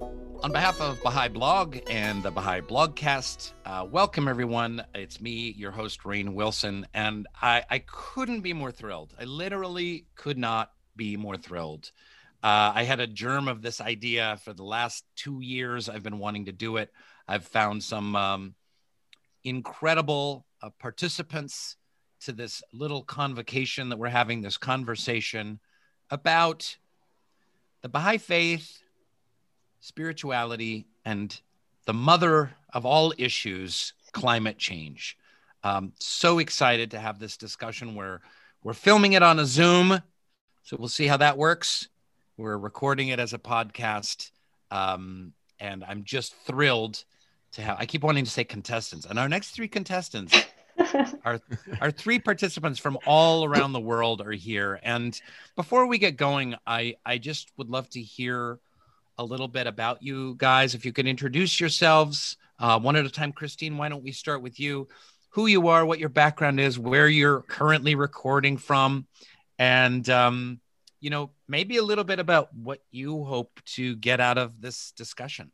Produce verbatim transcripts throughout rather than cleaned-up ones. On behalf of Baha'i Blog and the Baha'i Blogcast, uh, welcome everyone. It's me, your host, Rainn Wilson, and I, I couldn't be more thrilled. I literally could not be more thrilled. Uh, I had a germ of this idea for the last two years. I've been wanting to do it. I've found some um, incredible uh, participants to this little convocation that we're having, this conversation about the Baha'i faith, spirituality, and the mother of all issues, climate change. Um, so excited to have this discussion. Where we're filming it on a Zoom, so we'll see how that works. We're recording it as a podcast, um, and I'm just thrilled to have, I keep wanting to say contestants, and our next three contestants, our, our three participants from all around the world are here. And before we get going, I, I just would love to hear a little bit about you guys. If you could introduce yourselves uh, one at a time. Christine, why don't we start with you? Who you are, what your background is, where you're currently recording from, and um, you know, maybe a little bit about what you hope to get out of this discussion.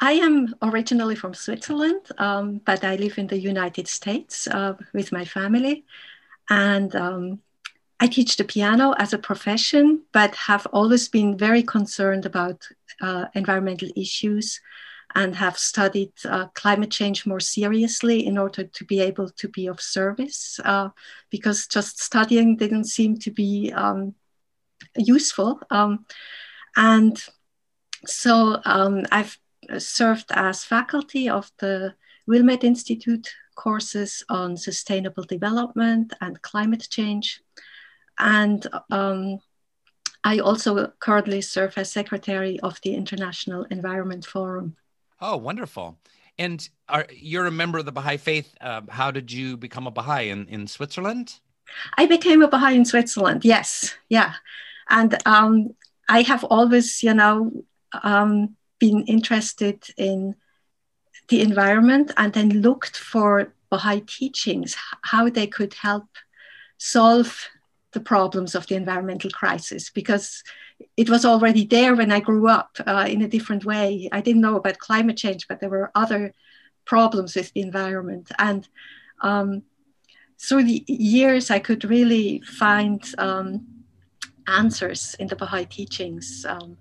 I am originally from Switzerland, um, but I live in the United States uh, with my family, and um, I teach the piano as a profession, but have always been very concerned about uh, environmental issues and have studied uh, climate change more seriously in order to be able to be of service, uh, because just studying didn't seem to be um, useful. Um, and so um, I've served as faculty of the Wilmette Institute courses on sustainable development and climate change. And um, I also currently serve as secretary of the International Environment Forum. Oh, wonderful. And are, you're a member of the Baha'i faith. Uh, how did you become a Baha'i in, in Switzerland? I became a Baha'i in Switzerland, yes. Yeah. And um, I have always, you know, um, been interested in the environment, and then looked for Baha'i teachings, how they could help solve the problems of the environmental crisis, because it was already there when I grew up uh, in a different way. I didn't know about climate change, but there were other problems with the environment. And um, through the years, I could really find um, answers in the Baha'i teachings, um,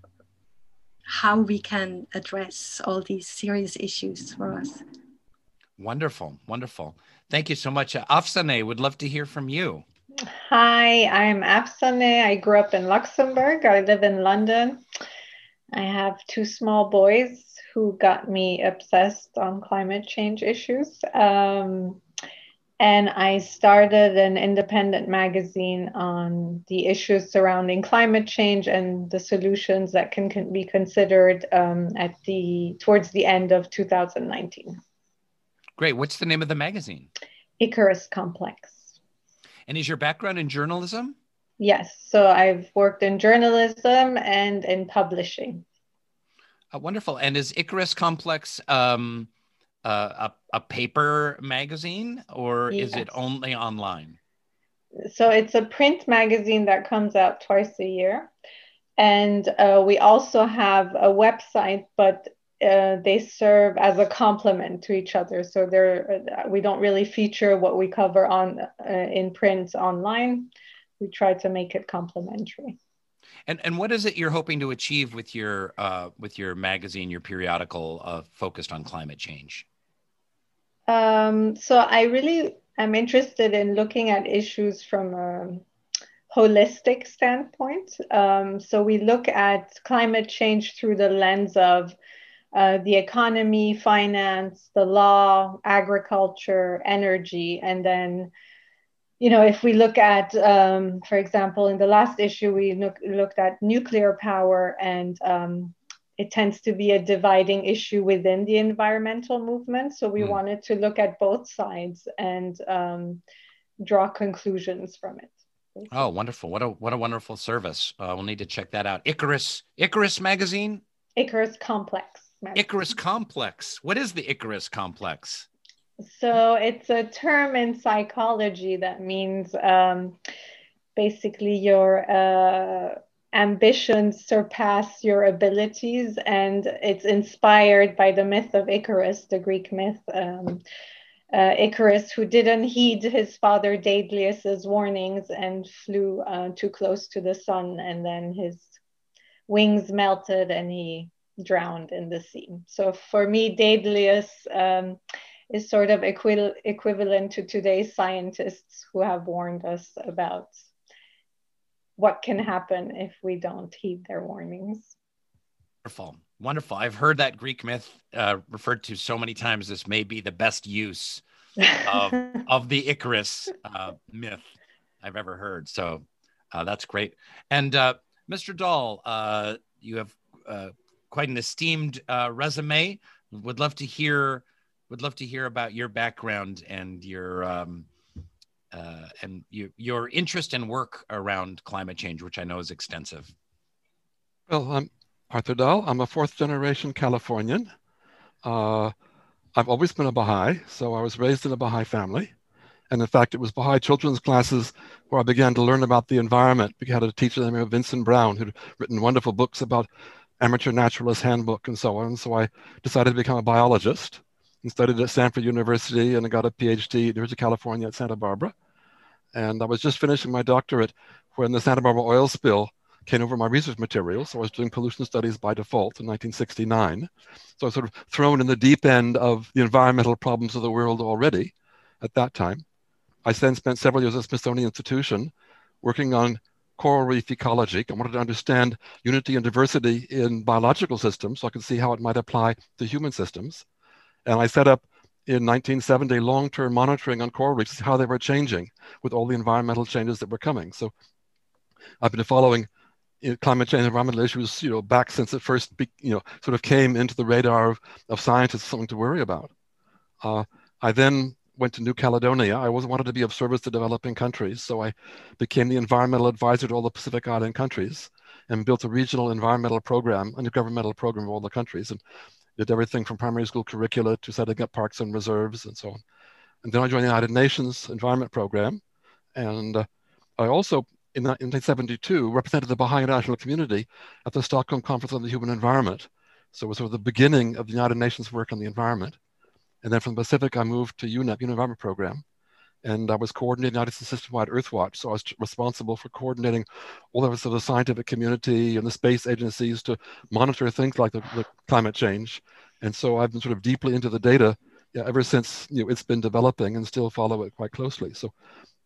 how we can address all these serious issues for us. Wonderful, wonderful. Thank you so much. Uh, Afsaneh, would love to hear from you. Hi, I'm Afsaneh. I grew up in Luxembourg. I live in London. I have two small boys who got me obsessed on climate change issues. Um, and I started an independent magazine on the issues surrounding climate change and the solutions that can, can be considered um, at the towards the end of two thousand nineteen. Great. What's the name of the magazine? Icarus Complex. And is your background in journalism? Yes. So I've worked in journalism and in publishing. Uh, wonderful. And is Icarus Complex um, uh, a, a paper magazine, or yes, is it only online? So it's a print magazine that comes out twice a year. And uh, we also have a website, but Uh, they serve as a complement to each other. So they're, we don't really feature what we cover on uh, in print online. We try to make it complementary. And and what is it you're hoping to achieve with your uh, with your magazine, your periodical uh, focused on climate change? Um, so I really am interested in looking at issues from a holistic standpoint. Um, so we look at climate change through the lens of Uh, the economy, finance, the law, agriculture, energy. And then, you know, if we look at, um, for example, in the last issue, we look, looked at nuclear power, and um, it tends to be a dividing issue within the environmental movement. So we mm. wanted to look at both sides and um, draw conclusions from it. Basically. Oh, wonderful. What a, what a wonderful service. Uh, we'll need to check that out. Icarus, Icarus Magazine? Icarus Complex. Icarus Complex. What is the Icarus Complex? So it's a term in psychology that means um, basically your uh, ambitions surpass your abilities, and it's inspired by the myth of Icarus, the Greek myth. Um, uh, Icarus, who didn't heed his father Daedalus' warnings and flew uh, too close to the sun, and then his wings melted and he drowned in the sea. So for me, Daedalus um, is sort of equi equivalent to today's scientists who have warned us about what can happen if we don't heed their warnings. Wonderful. Wonderful. I've heard that Greek myth uh, referred to so many times. This may be the best use of, of the Icarus uh, myth I've ever heard. So uh, that's great. And uh, Mister Dahl, uh, you have uh, quite an esteemed uh, resume. Would love to hear, would love to hear about your background and your, um, Uh, and you, your interest and work around climate change, which I know is extensive. Well, I'm Arthur Dahl. I'm a fourth generation Californian. Uh, I've always been a Baha'i, so I was raised in a Baha'i family. And in fact, it was Baha'i children's classes where I began to learn about the environment. We had a teacher named Vincent Brown who'd written wonderful books about Amateur Naturalist Handbook and so on. So I decided to become a biologist and studied at Stanford University, and I got a PhD at the University of California at Santa Barbara. And I was just finishing my doctorate when the Santa Barbara oil spill came over my research materials. So I was doing pollution studies by default in nineteen sixty-nine. So I was sort of thrown in the deep end of the environmental problems of the world already at that time. I then spent several years at Smithsonian Institution working on coral reef ecology. I wanted to understand unity and diversity in biological systems so I could see how it might apply to human systems. And I set up in nineteen seventy long-term monitoring on coral reefs, how they were changing with all the environmental changes that were coming. So I've been following climate change, environmental issues, you know, back since it first, you know, sort of came into the radar of, of scientists, something to worry about. Uh, I then went to New Caledonia. I always wanted to be of service to developing countries. So I became the environmental advisor to all the Pacific Island countries and built a regional environmental program, a governmental program of all the countries. And did everything from primary school curricula to setting up parks and reserves and so on. And then I joined the United Nations Environment Program. And uh, I also, in nineteen seventy-two, represented the Baha'i International Community at the Stockholm Conference on the Human Environment. So it was sort of the beginning of the United Nations work on the environment. And then from the Pacific, I moved to U N E P, U N Environment Program. And I was coordinating the United States system-wide Earthwatch. So I was responsible for coordinating all of us of the scientific community and the space agencies to monitor things like the, the climate change. And so I've been sort of deeply into the data yeah, ever since you know, it's been developing, and still follow it quite closely. So,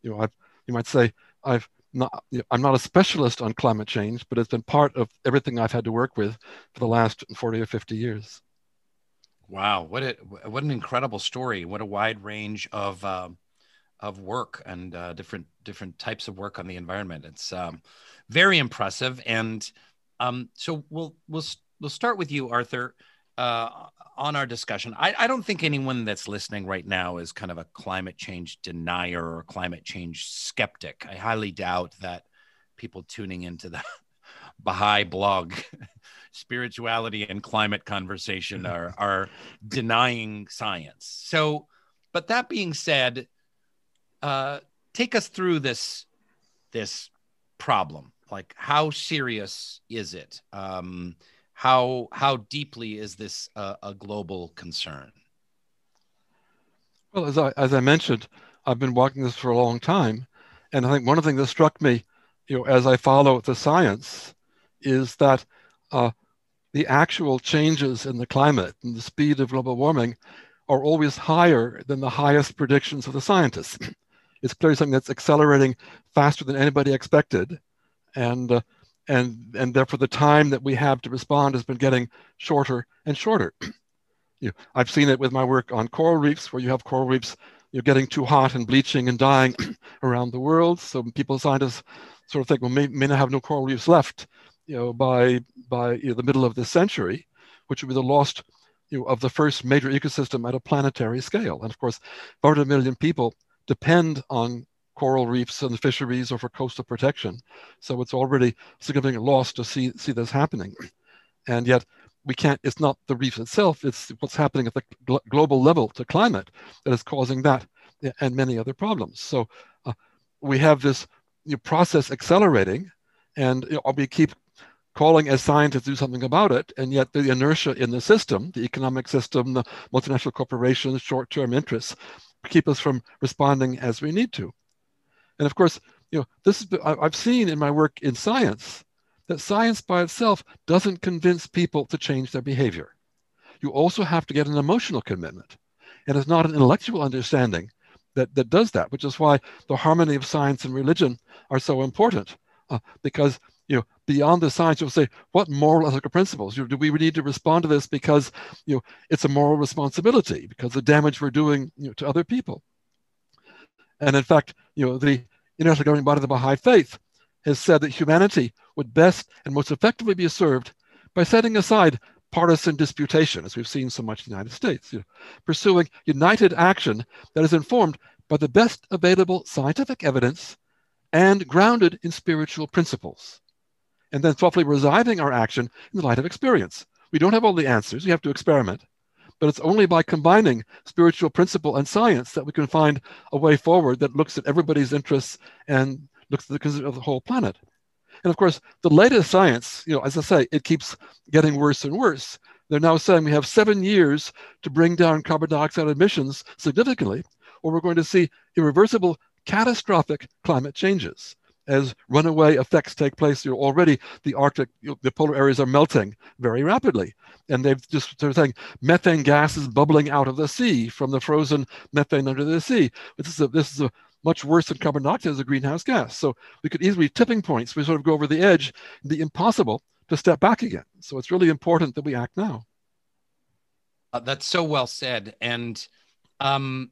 you know, I've, you might say I've not, you know, I'm not a specialist on climate change, but it's been part of everything I've had to work with for the last forty or fifty years. Wow, what a, what an incredible story! What a wide range of um... of work and uh, different different types of work on the environment. It's um, very impressive. And um, so we'll we'll we'll start with you, Arthur, uh, on our discussion. I, I don't think anyone that's listening right now is kind of a climate change denier or climate change skeptic. I highly doubt that people tuning into the Baha'i Blog spirituality and climate conversation are are denying science. So, but that being said, Uh, take us through this this problem. Like, how serious is it? Um, how how deeply is this a, a global concern? Well, as I as I mentioned, I've been watching this for a long time, and I think one of the things that struck me, you know, as I follow the science, is that uh, the actual changes in the climate and the speed of global warming are always higher than the highest predictions of the scientists. It's clearly something that's accelerating faster than anybody expected. And, uh, and, and therefore, the time that we have to respond has been getting shorter and shorter. you know, I've seen it with my work on coral reefs, where you have coral reefs you're getting too hot and bleaching and dying around the world. So people, scientists sort of think, well, may, may not have no coral reefs left you know, by, by you know, the middle of this century, which would be the lost you know, of the first major ecosystem at a planetary scale. And of course, four hundred million people depend on coral reefs and fisheries or for coastal protection. So it's already significant loss to see, see this happening. And yet we can't, it's not the reef itself, it's what's happening at the gl global level to climate that is causing that and many other problems. So uh, we have this you know, process accelerating, And you know, we keep calling as scientists to do something about it, and yet the inertia in the system, the economic system, the multinational corporations, short-term interests, keep us from responding as we need to. And of course, you know, this is, I've seen in my work in science that science by itself doesn't convince people to change their behavior. You also have to get an emotional commitment, and it's not an intellectual understanding that, that does that, which is why the harmony of science and religion are so important, uh, because you know, beyond the science, you'll say, what moral ethical principles? You know, do we need to respond to this because you know, it's a moral responsibility, because the damage we're doing you know, to other people? And in fact, you know, the international governing body of the Baha'i faith has said that humanity would best and most effectively be served by setting aside partisan disputation, as we've seen so much in the United States, you know, pursuing united action that is informed by the best available scientific evidence and grounded in spiritual principles, and then thoughtfully residing our action in the light of experience. We don't have all the answers, we have to experiment, but it's only by combining spiritual principle and science that we can find a way forward that looks at everybody's interests and looks at the condition of the whole planet. And of course, the latest science, you know, as I say, it keeps getting worse and worse. They're now saying we have seven years to bring down carbon dioxide emissions significantly, or we're going to see irreversible, catastrophic climate changes. As runaway effects take place, you know, already the Arctic, you know, the polar areas are melting very rapidly. And they've just, they're saying methane gas is bubbling out of the sea from the frozen methane under the sea. This is a, this is a much worse than carbon dioxide as a greenhouse gas. So we could easily tipping points. We sort of go over the edge, the impossible to step back again. So it's really important that we act now. Uh, that's so well said. And, um,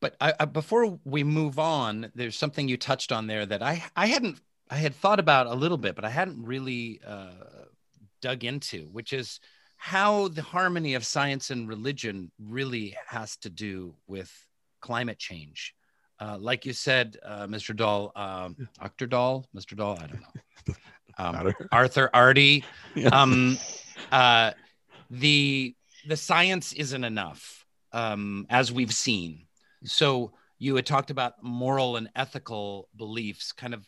but I, I, before we move on, there's something you touched on there that I, I hadn't, I had thought about a little bit, but I hadn't really uh, dug into, which is how the harmony of science and religion really has to do with climate change. Uh, like you said, uh, Mister Dahl, um, yeah. Doctor Dahl, Mister Dahl, I don't know. Um, Arthur Arty. Yeah. Um, uh, the, the science isn't enough, um, as we've seen. So you had talked about moral and ethical beliefs, kind of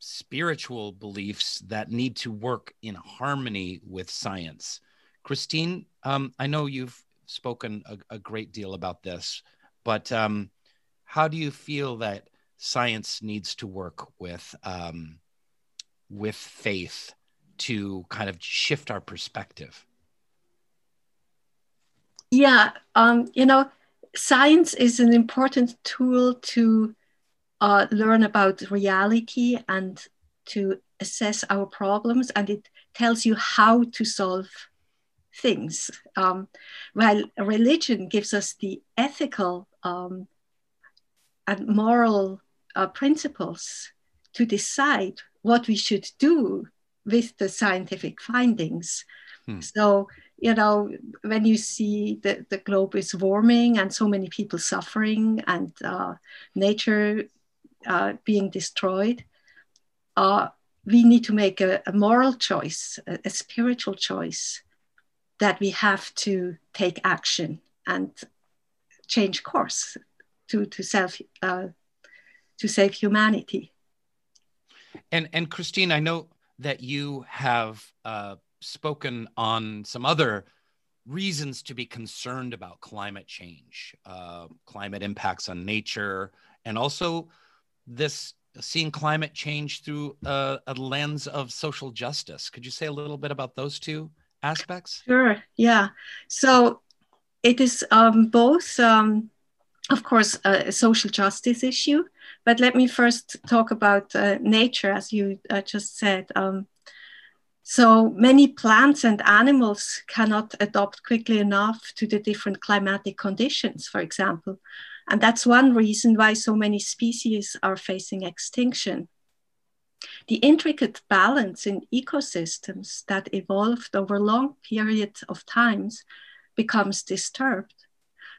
spiritual beliefs that need to work in harmony with science. Christine, um, I know you've spoken a, a great deal about this, but um, how do you feel that science needs to work with, um, with faith to kind of shift our perspective? Yeah, um, you know, science is an important tool to uh, learn about reality and to assess our problems, and it tells you how to solve things. Um, while religion gives us the ethical um, and moral uh, principles to decide what we should do with the scientific findings. Hmm. So, you know, when you see that the globe is warming and so many people suffering and uh, nature uh, being destroyed, uh, we need to make a, a moral choice, a, a spiritual choice, that we have to take action and change course to to self uh, to save humanity. And and Christine, I know that you have Uh... spoken on some other reasons to be concerned about climate change, uh, climate impacts on nature, and also this seeing climate change through a, a lens of social justice. Could you say a little bit about those two aspects? Sure, yeah. So it is um, both, um, of course, a social justice issue, but let me first talk about uh, nature, as you uh, just said. Um, So many plants and animals cannot adapt quickly enough to the different climatic conditions, for example. And that's one reason why so many species are facing extinction. The intricate balance in ecosystems that evolved over long periods of times becomes disturbed.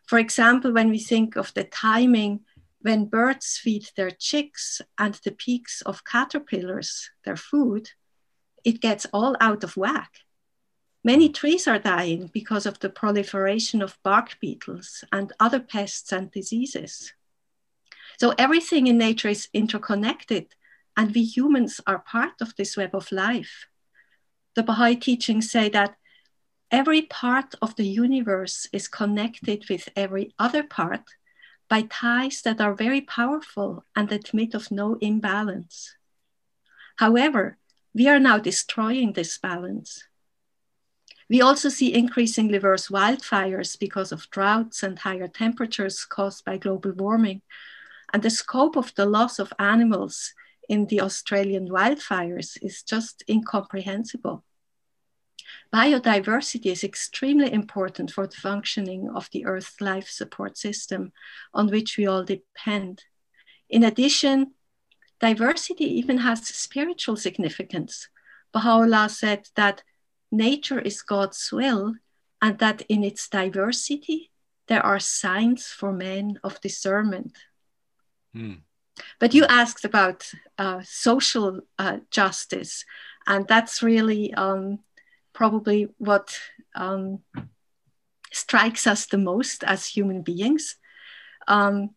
For example, when we think of the timing when birds feed their chicks and the peaks of caterpillars, their food, it gets all out of whack. Many trees are dying because of the proliferation of bark beetles and other pests and diseases. So everything in nature is interconnected and we humans are part of this web of life. The Baha'i teachings say that every part of the universe is connected with every other part by ties that are very powerful and admit of no imbalance. However, we are now destroying this balance. We also see increasingly worse wildfires because of droughts and higher temperatures caused by global warming. And the scope of the loss of animals in the Australian wildfires is just incomprehensible. Biodiversity is extremely important for the functioning of the Earth's life support system on which we all depend. In addition, diversity even has spiritual significance. Baha'u'llah said that nature is God's will, and that in its diversity, there are signs for men of discernment. Mm. But you asked about uh, social uh, justice, and that's really um, probably what um, strikes us the most as human beings. Um,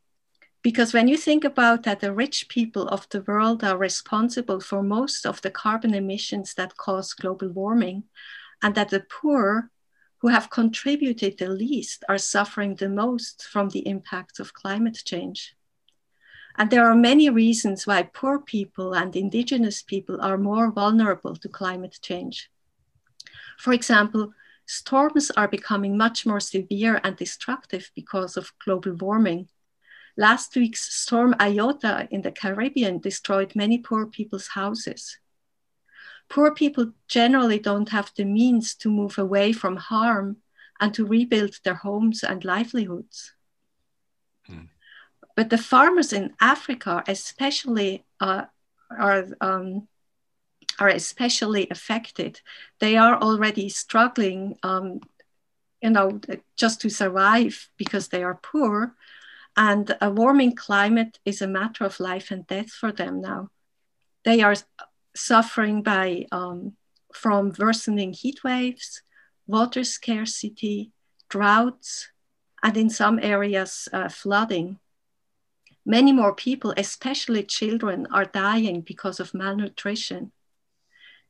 because when you think about that, the rich people of the world are responsible for most of the carbon emissions that cause global warming, and that the poor who have contributed the least are suffering the most from the impacts of climate change. And there are many reasons why poor people and indigenous people are more vulnerable to climate change. For example, storms are becoming much more severe and destructive because of global warming. Last week's storm Iota in the Caribbean destroyed many poor people's houses. Poor people generally don't have the means to move away from harm and to rebuild their homes and livelihoods. Hmm. But the farmers in Africa especially uh, are um, are especially affected. They are already struggling, um, you know, just to survive because they are poor, and a warming climate is a matter of life and death for them now. They are suffering by um, from worsening heat waves, water scarcity, droughts, and in some areas uh, flooding. Many more people, especially children, are dying because of malnutrition.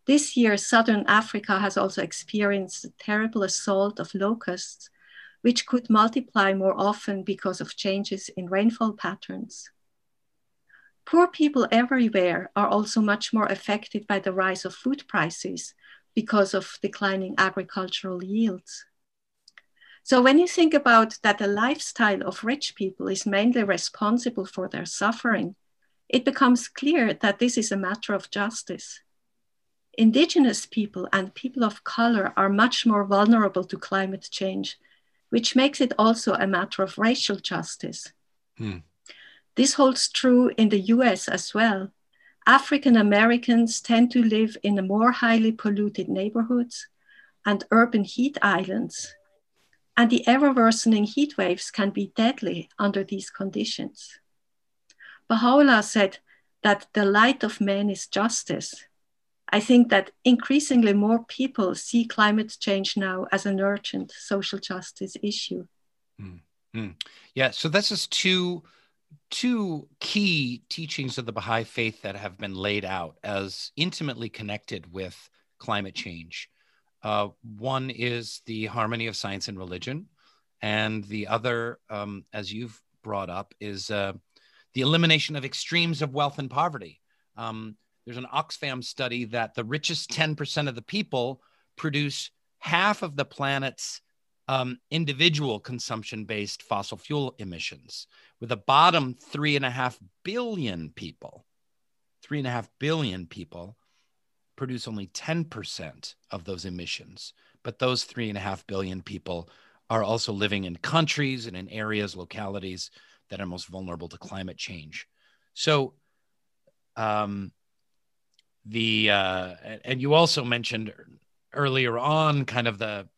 This year, Southern Africa has also experienced a terrible assault of locusts, which could multiply more often because of changes in rainfall patterns. Poor people everywhere are also much more affected by the rise of food prices because of declining agricultural yields. So when you think about that the lifestyle of rich people is mainly responsible for their suffering, it becomes clear that this is a matter of justice. Indigenous people and people of color are much more vulnerable to climate change, which makes it also a matter of racial justice. Hmm. This holds true in the U S as well. African Americans tend to live in the more highly polluted neighborhoods and urban heat islands, and the ever-worsening heat waves can be deadly under these conditions. Baha'u'llah said that the light of man is justice. I think that increasingly more people see climate change now as an urgent social justice issue. Mm-hmm. Yeah, so this is two, two key teachings of the Baha'i faith that have been laid out as intimately connected with climate change. Uh, one is the harmony of science and religion, and the other, um, as you've brought up, is uh, the elimination of extremes of wealth and poverty. Um, There's an Oxfam study that the richest ten percent of the people produce half of the planet's um, individual consumption-based fossil fuel emissions, with the bottom three and a half billion people, three and a half billion people produce only ten percent of those emissions. But those three and a half billion people are also living in countries and in areas, localities that are most vulnerable to climate change. So, um, The uh, and you also mentioned earlier on kind of the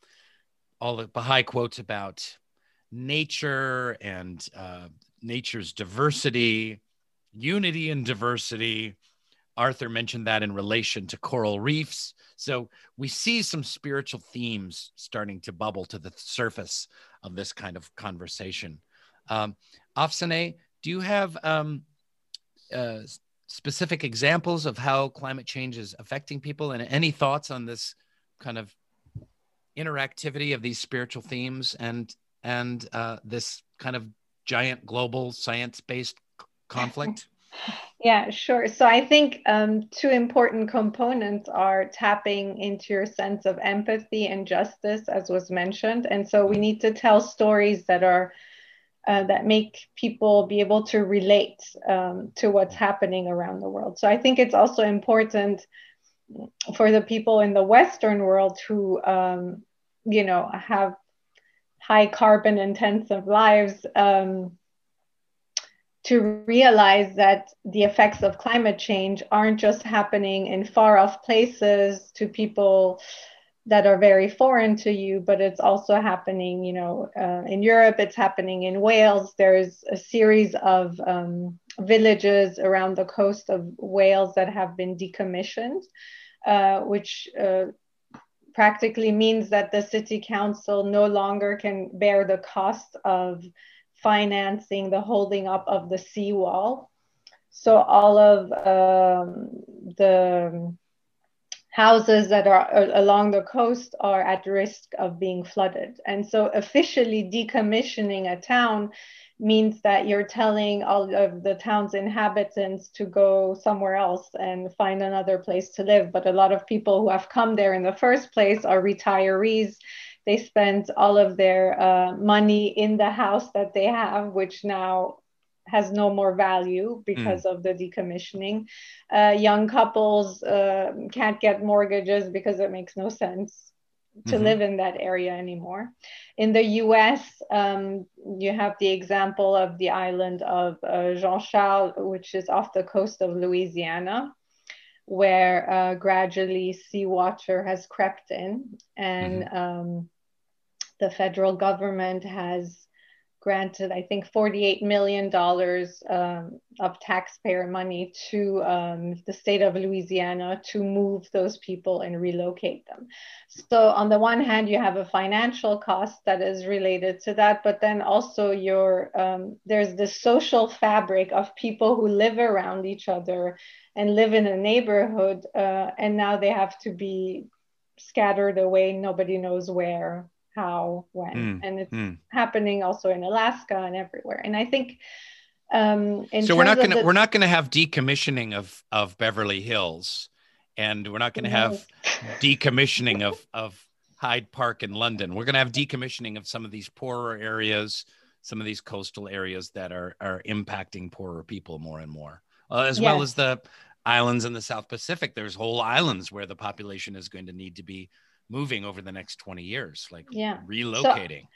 all the Baha'i quotes about nature and uh, nature's diversity, unity and diversity. Arthur mentioned that in relation to coral reefs. So we see some spiritual themes starting to bubble to the surface of this kind of conversation. Um, Afsaneh, do you have um, uh, specific examples of how climate change is affecting people, and any thoughts on this kind of interactivity of these spiritual themes and and uh, this kind of giant global science-based conflict? Yeah, sure. So I think um, two important components are tapping into your sense of empathy and justice, as was mentioned. And so we need to tell stories that are uh, that make people be able to relate um, to what's happening around the world. So I think it's also important for the people in the Western world who, um, you know, have high carbon intensive lives, um, to realize that the effects of climate change aren't just happening in far off places to people that are very foreign to you, but it's also happening, you know, uh, in Europe, it's happening in Wales. There's a series of um, villages around the coast of Wales that have been decommissioned, uh, which uh, practically means that the city council no longer can bear the cost of financing the holding up of the seawall. So all of um, the houses that are along the coast are at risk of being flooded. And so officially decommissioning a town means that you're telling all of the town's inhabitants to go somewhere else and find another place to live. But a lot of people who have come there in the first place are retirees. They spent all of their uh, money in the house that they have, which now has no more value because mm. of the decommissioning. Uh, young couples uh, can't get mortgages because it makes no sense to mm-hmm. live in that area anymore. In the U S, um, you have the example of the island of uh, Jean Charles, which is off the coast of Louisiana, where uh, gradually seawater has crept in, and mm-hmm. um, the federal government has granted, I think, forty-eight million dollars um, of taxpayer money to um, the state of Louisiana to move those people and relocate them. So on the one hand, you have a financial cost that is related to that, but then also your, um, there's the social fabric of people who live around each other and live in a neighborhood, uh, and now they have to be scattered away. Nobody knows where, how, when, mm, and it's mm. happening also in Alaska and everywhere. And I think, um, in so we're not going to, we're not going to have decommissioning of, of Beverly Hills, and we're not going to have decommissioning of, of Hyde Park in London. We're going to have decommissioning of some of these poorer areas, some of these coastal areas that are, are impacting poorer people more and more, uh, as yes. well as the islands in the South Pacific. There's whole islands where the population is going to need to be moving over the next twenty years, like yeah. relocating. So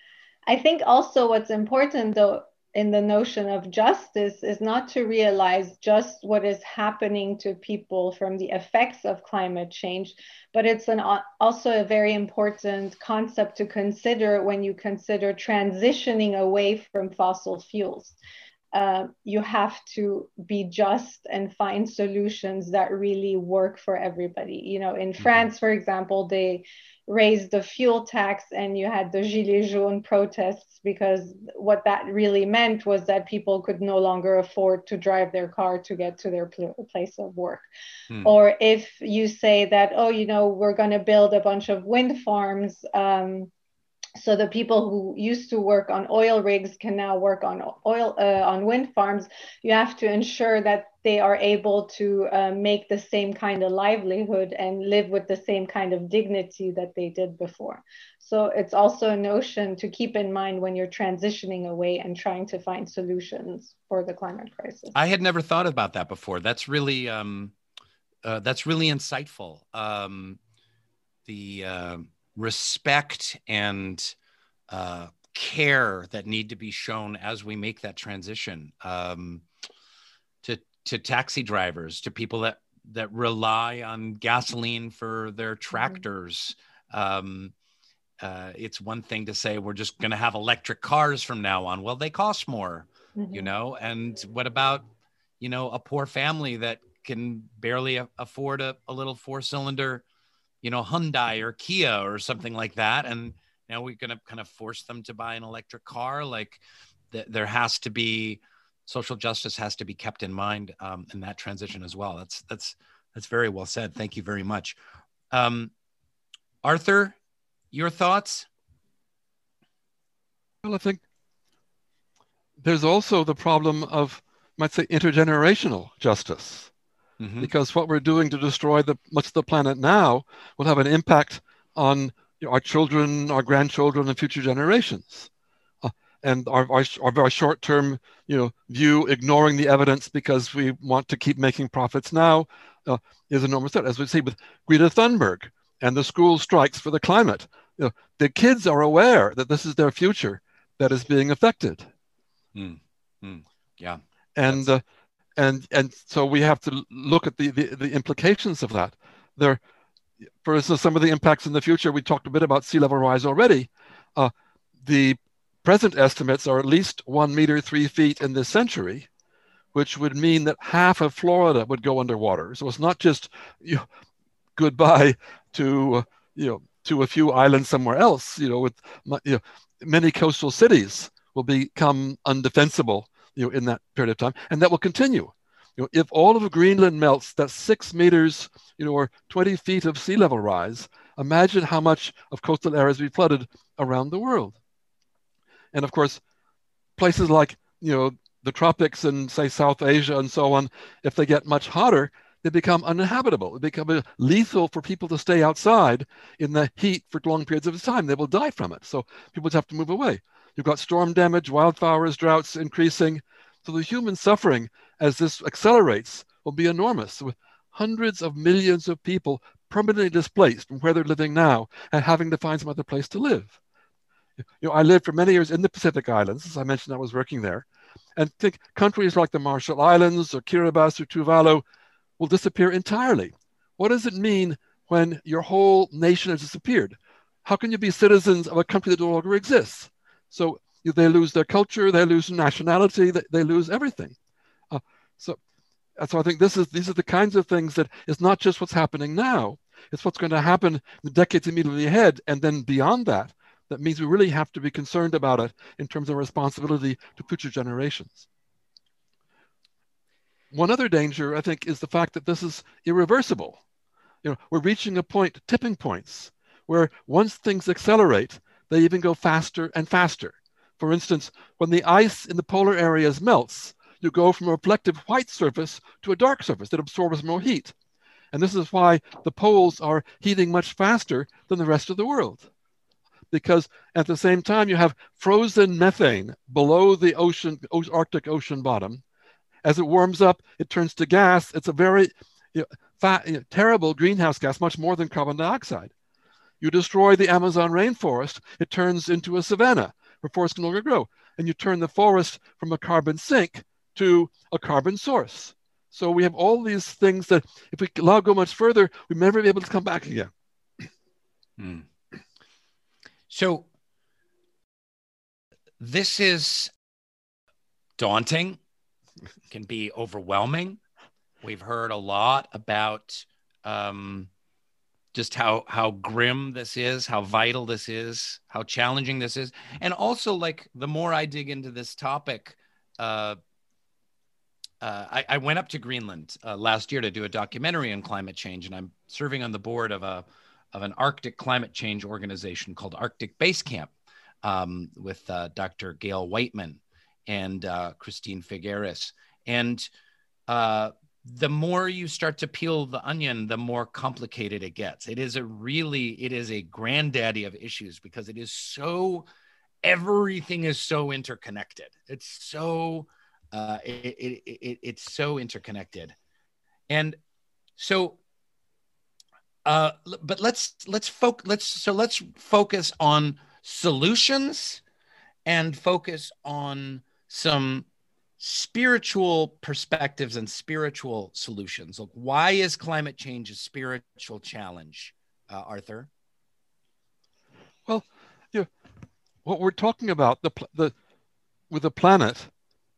I think also what's important though in the notion of justice is not to realize just what is happening to people from the effects of climate change, but it's an also a very important concept to consider when you consider transitioning away from fossil fuels. Uh, you have to be just and find solutions that really work for everybody. You know, in France, for example, they raised the fuel tax and you had the Gilets jaunes protests, because what that really meant was that people could no longer afford to drive their car to get to their pl- place of work. Hmm. Or if you say that, oh, you know, we're going to build a bunch of wind farms, um, so the people who used to work on oil rigs can now work on oil uh, on wind farms. You have to ensure that they are able to uh, make the same kind of livelihood and live with the same kind of dignity that they did before. So it's also a notion to keep in mind when you're transitioning away and trying to find solutions for the climate crisis. I had never thought about that before. That's really um, uh, that's really insightful. Um, the uh... respect and uh, care that need to be shown as we make that transition, um, to to taxi drivers, to people that that rely on gasoline for their tractors. Um, uh, it's one thing to say we're just going to have electric cars from now on. Well, they cost more, mm-hmm. you know. And what about, you know, a poor family that can barely a- afford a, a little four-cylinder, you know, Hyundai or Kia or something like that. And now we're going to kind of force them to buy an electric car. Like th- there has to be social justice has to be kept in mind um, in that transition as well. That's that's that's very well said. Thank you very much. Um, Arthur, your thoughts? Well, I think there's also the problem of, might say, intergenerational justice, mm-hmm. because what we're doing to destroy the, much of the planet now will have an impact on you know, our children, our grandchildren, and future generations. Uh, and our, our, our short-term you know, view, ignoring the evidence because we want to keep making profits now, uh, is enormous threat. As we see with Greta Thunberg and the school strikes for the climate, you know, the kids are aware that this is their future that is being affected. Mm. Mm. Yeah. And uh, and and so we have to look at the, the, the implications of that. There, for instance, some of the impacts in the future, we talked a bit about sea level rise already. Uh, the present estimates are at least one meter, three feet in this century, which would mean that half of Florida would go underwater. So it's not just you know, goodbye to uh, you know to a few islands somewhere else. You know, with you know, many coastal cities will become undefensible. You know, in that period of time, and that will continue. You know, if all of Greenland melts, that's six meters, you know, or twenty feet of sea level rise. Imagine how much of coastal areas we flooded around the world. And of course, places like you know the tropics and say South Asia and so on, if they get much hotter, they become uninhabitable. They become lethal for people to stay outside in the heat for long periods of time. They will die from it. So people just have to move away. You've got storm damage, wildfires, droughts increasing. So the human suffering, as this accelerates, will be enormous, with hundreds of millions of people permanently displaced from where they're living now and having to find some other place to live. You know, I lived for many years in the Pacific Islands, as I mentioned, I was working there, and think countries like the Marshall Islands or Kiribati or Tuvalu will disappear entirely. What does it mean when your whole nation has disappeared? How can you be citizens of a country that no longer exists? So they lose their culture, they lose nationality, they, they lose everything. Uh, so, so I think this is these are the kinds of things that it's not just what's happening now, it's what's going to happen in the decades immediately ahead and then beyond that. That means we really have to be concerned about it in terms of responsibility to future generations. One other danger, I think, is the fact that this is irreversible. You know, we're reaching a point, tipping points, where once things accelerate, they even go faster and faster. For instance, when the ice in the polar areas melts, you go from a reflective white surface to a dark surface that absorbs more heat. And this is why the poles are heating much faster than the rest of the world. Because at the same time, you have frozen methane below the ocean, Arctic Ocean bottom. As it warms up, it turns to gas. It's a very you know, fat, you know, terrible greenhouse gas, much more than carbon dioxide. You destroy the Amazon rainforest, it turns into a savanna where forests can no longer grow. And you turn the forest from a carbon sink to a carbon source. So we have all these things that if we allow go much further, we may never be able to come back again. Hmm. So this is daunting, it can be overwhelming. We've heard a lot about um, just how how grim this is, how vital this is, how challenging this is. And also, like, the more I dig into this topic, uh, uh, I, I went up to Greenland uh, last year to do a documentary on climate change, and I'm serving on the board of a of an Arctic climate change organization called Arctic Base Camp um, with uh, Doctor Gail Whiteman and uh, Christine Figueres. And uh, the more you start to peel the onion, the more complicated it gets. It is a really, it is a granddaddy of issues because it is so, everything is so interconnected. It's so, uh, it, it, it, it's so interconnected. And so, uh, but let's, let's focus, let's, so let's focus on solutions and focus on some spiritual perspectives and spiritual solutions. Like, why is climate change a spiritual challenge, uh, Arthur? Well, you know, what we're talking about the the with the planet,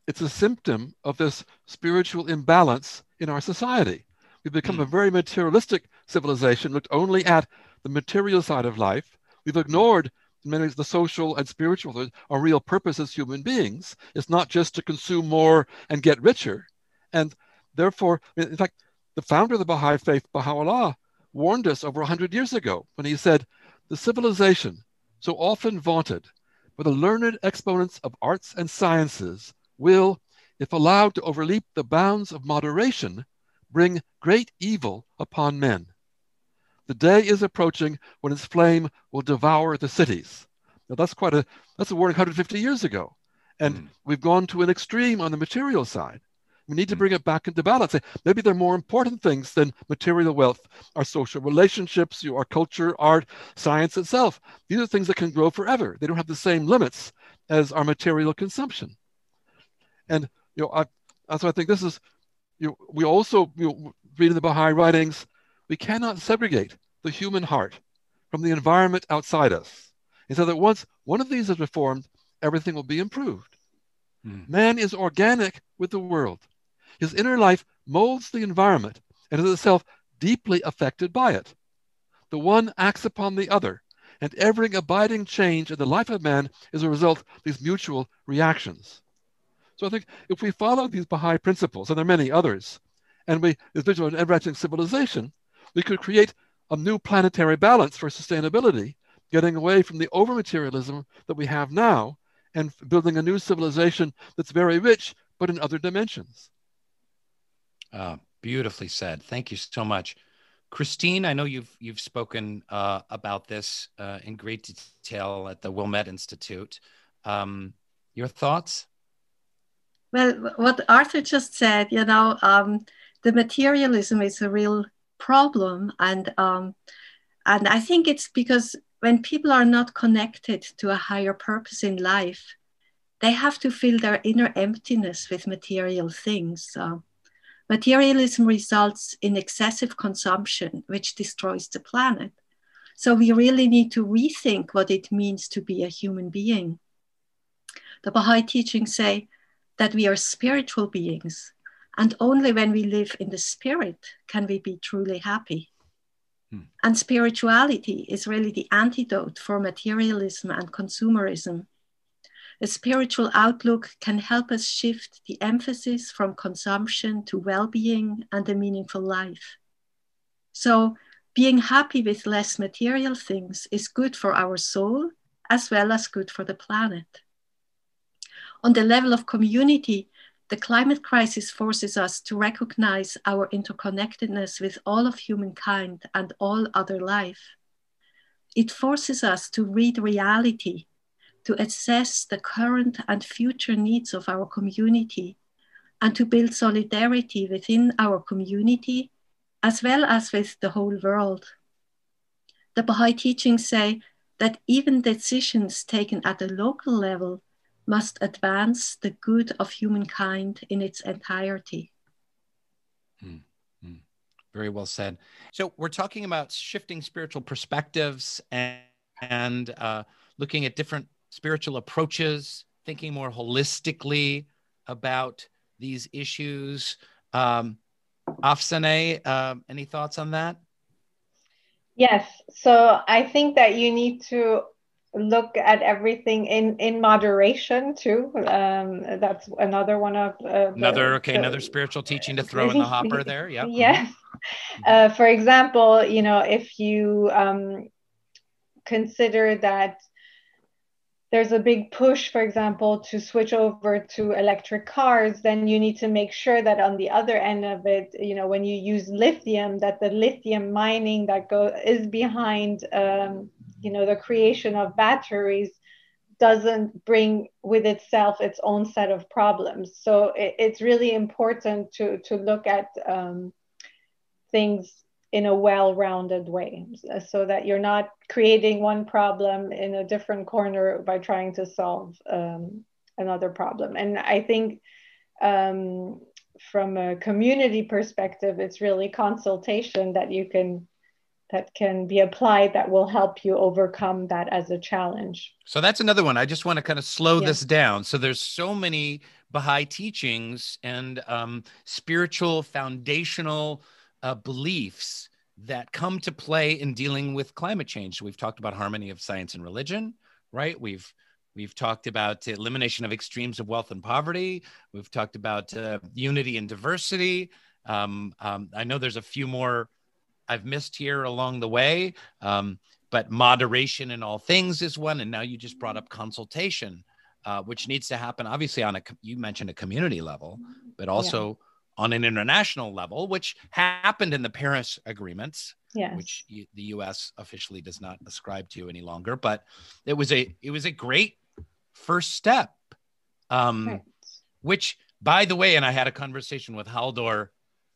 it's a symptom of this spiritual imbalance in our society. We've become mm. a very materialistic civilization, looked only at the material side of life. We've ignored many of the social and spiritual, our real purpose as human beings is not just to consume more and get richer. And therefore, in fact, the founder of the Baha'i faith, Baha'u'llah, warned us over one hundred years ago when he said, the civilization so often vaunted by the learned exponents of arts and sciences will, if allowed to overleap the bounds of moderation, bring great evil upon men. The day is approaching when its flame will devour the cities. Now that's quite a, that's a warning one hundred fifty years ago. And mm. we've gone to an extreme on the material side. We need to bring it back into balance. Maybe there are more important things than material wealth, our social relationships, our culture, art, science itself. These are things that can grow forever. They don't have the same limits as our material consumption. And you know, I, so I think this is, you know, we also, you know, read in the Baha'i writings, we cannot segregate the human heart from the environment outside us. And so that once one of these is reformed, everything will be improved. Hmm. Man is organic with the world. His inner life molds the environment and is itself deeply affected by it. The one acts upon the other, and every abiding change in the life of man is a result of these mutual reactions. So I think if we follow these Baha'i principles, and there are many others, and we, as visual and enriching civilization, we could create a new planetary balance for sustainability, getting away from the over-materialism that we have now and building a new civilization that's very rich, but in other dimensions. Uh, beautifully said. Thank you so much, Christine. I know you've you've spoken uh, about this uh, in great detail at the Wilmette Institute. Um, your thoughts? Well, what Arthur just said, you know, um, the materialism is a real problem, and um, and I think it's because when people are not connected to a higher purpose in life, they have to fill their inner emptiness with material things. So. Materialism results in excessive consumption, which destroys the planet. So we really need to rethink what it means to be a human being. The Baha'i teachings say that we are spiritual beings, and only when we live in the spirit can we be truly happy. Hmm. And spirituality is really the antidote for materialism and consumerism. A spiritual outlook can help us shift the emphasis from consumption to well-being and a meaningful life. So being happy with less material things is good for our soul as well as good for the planet. On the level of community, the climate crisis forces us to recognize our interconnectedness with all of humankind and all other life. It forces us to read reality, to assess the current and future needs of our community, and to build solidarity within our community, as well as with the whole world. The Baha'i teachings say that even decisions taken at the local level must advance the good of humankind in its entirety. Hmm. Hmm. Very well said. So we're talking about shifting spiritual perspectives and, and uh, looking at different spiritual approaches, thinking more holistically about these issues. Um, Afsaneh, uh, any thoughts on that? Yes, so I think that you need to look at everything in, in moderation too. Um, that's another one of uh, another, the, okay, the, another spiritual teaching to throw in the hopper there, yeah. Yes, uh, for example, you know, if you um, consider that there's a big push, for example, to switch over to electric cars, then you need to make sure that on the other end of it, you know, when you use lithium, that the lithium mining that go, is behind, um, you know, the creation of batteries doesn't bring with itself its own set of problems. So it, it's really important to, to look at um, things in a well-rounded way, so that you're not creating one problem in a different corner by trying to solve um, another problem. And I think um, from a community perspective, it's really consultation that you can, that can be applied that will help you overcome that as a challenge. So that's another one. I just want to kind of slow yeah. this down. So there's so many Baha'i teachings and um, spiritual foundational Uh, beliefs that come to play in dealing with climate change. So we've talked about harmony of science and religion. right? We've We've talked about elimination of extremes of wealth and poverty. We've talked about uh, unity and diversity. Um, um, I know there's a few more I've missed here along the way, um, but moderation in all things is one. And now you just brought up consultation, uh, which needs to happen, obviously, on a, you mentioned a community level, but also yeah. on an international level, which happened in the Paris agreements. Yes. Which you, the U S officially does not ascribe to any longer, but it was a it was a great first step, um, right. which, by the way, and I had a conversation with Haldor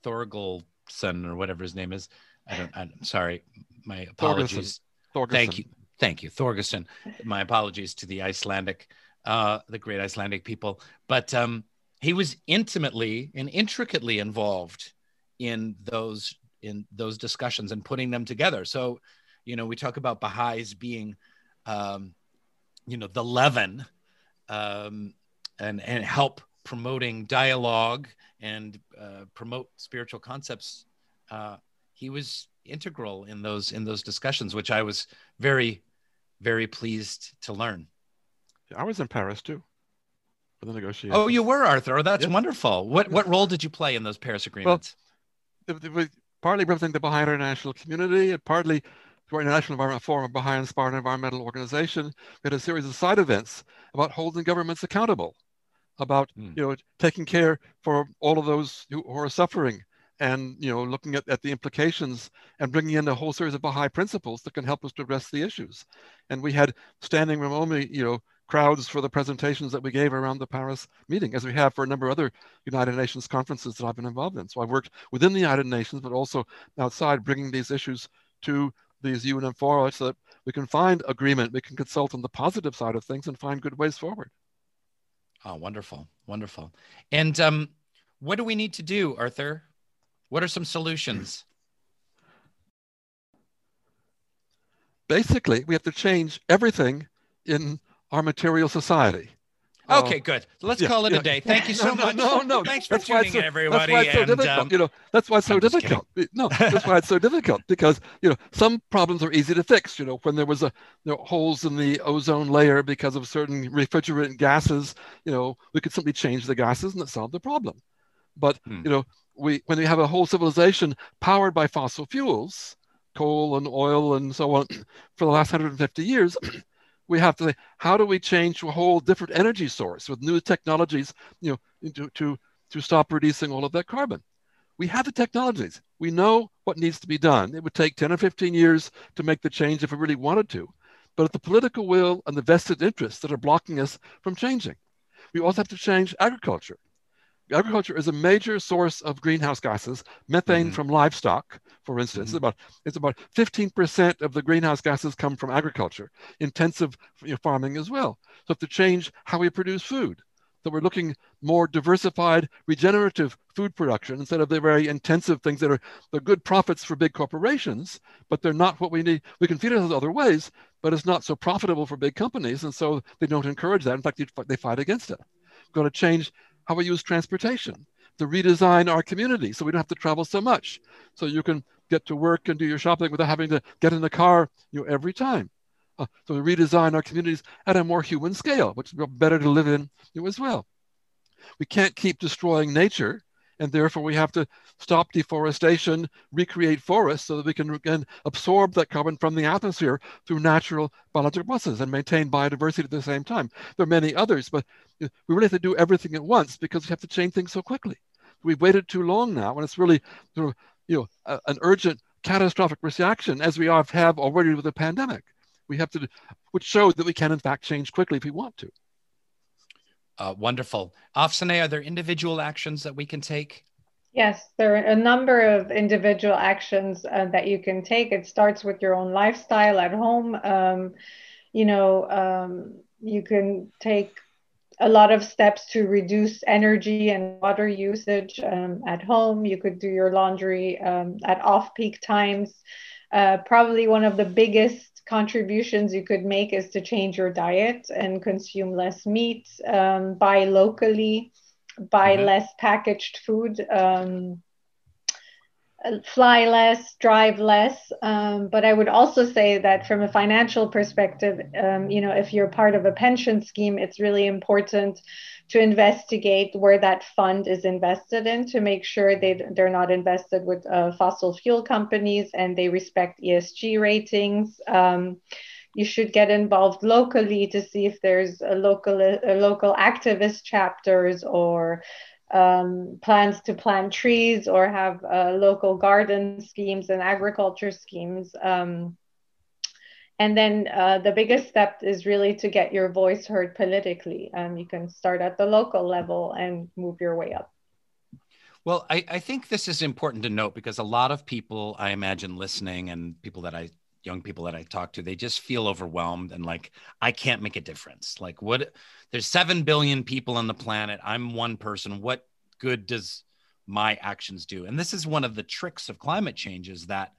Thorgilsson or whatever his name is. I don't, I'm sorry, my apologies. Thorgerson. Thorgerson. Thank you, thank you, Thorgerson. My apologies to the Icelandic, uh, the great Icelandic people. But um, he was intimately and intricately involved in those. in those discussions and putting them together. So, you know, we talk about Baha'is being, um, you know, the leaven um, and, and help promoting dialogue and uh, promote spiritual concepts. Uh, he was integral in those, in those discussions, which I was very, very pleased to learn. I was in Paris too. For the negotiations. Oh, you were, Arthur. Oh, that's yeah. wonderful. What, what role did you play in those Paris agreements? Well, it, it was, partly representing the Baha'i International Community, and partly through our International Environment Forum, a Baha'i-inspired environmental organization. We had a series of side events about holding governments accountable, about mm. you know taking care for all of those who, who are suffering, and you know looking at, at the implications and bringing in a whole series of Baha'i principles that can help us to address the issues. And we had standing room only, you know, crowds for the presentations that we gave around the Paris meeting, as we have for a number of other United Nations conferences that I've been involved in. So I've worked within the United Nations, but also outside, bringing these issues to these U N fora so that we can find agreement, we can consult on the positive side of things and find good ways forward. Oh, wonderful, wonderful. And um, what do we need to do, Arthur? What are some solutions? Basically, we have to change everything in our material society. Okay, uh, good. Let's yeah, call it yeah. a day. Thank you so no, much. No, no, no. Thanks for that's tuning so, in, everybody. That's why it's and, so difficult. Um, you know, that's why it's so difficult. Kidding. No, that's why it's so difficult because you know some problems are easy to fix. You know, when there was a there were holes in the ozone layer because of certain refrigerant gases, you know, we could simply change the gases and it solved the problem. But hmm. you know, we when we have a whole civilization powered by fossil fuels, coal and oil and so on, for the last one hundred fifty years. We have to say, how do we change to a whole different energy source with new technologies, you know, to, to, to stop reducing all of that carbon? We have the technologies. We know what needs to be done. It would take ten or fifteen years to make the change if we really wanted to. But it's the political will and the vested interests that are blocking us from changing. We also have to change agriculture. Agriculture is a major source of greenhouse gases. Methane mm-hmm. from livestock, for instance, mm-hmm. about, it's about fifteen percent of the greenhouse gases come from agriculture, intensive you know, farming as well. So we have to change how we produce food. So we're looking more diversified, regenerative food production instead of the very intensive things that are the good profits for big corporations, but they're not what we need. We can feed it other ways, but it's not so profitable for big companies. And so they don't encourage that. In fact, they, they fight against it. We're going to change how we use transportation, to redesign our community so we don't have to travel so much. So you can get to work and do your shopping without having to get in the car you know, every time. Uh, so we redesign our communities at a more human scale, which is better to live in you know, as well. We can't keep destroying nature, and therefore we have to stop deforestation, recreate forests so that we can again absorb that carbon from the atmosphere through natural biological processes and maintain biodiversity at the same time. There are many others, but we really have to do everything at once because we have to change things so quickly. We've waited too long now, and it's really you know, an urgent catastrophic reaction as we have already with the pandemic. We have to, which showed that we can in fact change quickly if we want to. Uh, wonderful. Afsaneh, are there individual actions that we can take? Yes, there are a number of individual actions uh, that you can take. It starts with your own lifestyle at home. Um, you know, um, you can take a lot of steps to reduce energy and water usage um, at home. You could do your laundry um, at off-peak times. Uh, probably one of the biggest contributions you could make is to change your diet and consume less meat, um, buy locally, buy mm-hmm. less packaged food, um, fly less, drive less. Um, but I would also say that from a financial perspective, um, you know, if you're part of a pension scheme, it's really important to investigate where that fund is invested in to make sure they, they're not invested with uh, fossil fuel companies and they respect E S G ratings. Um, you should get involved locally to see if there's a local, a local activist chapters or um, plans to plant trees or have uh, local garden schemes and agriculture schemes. Um, And then uh, the biggest step is really to get your voice heard politically. Um, you can start at the local level and move your way up. Well, I, I think this is important to note because a lot of people, I imagine, listening and people that I, young people that I talk to, they just feel overwhelmed and like, I can't make a difference. Like what, there's seven billion people on the planet. I'm one person. What good does my actions do? And this is one of the tricks of climate change is that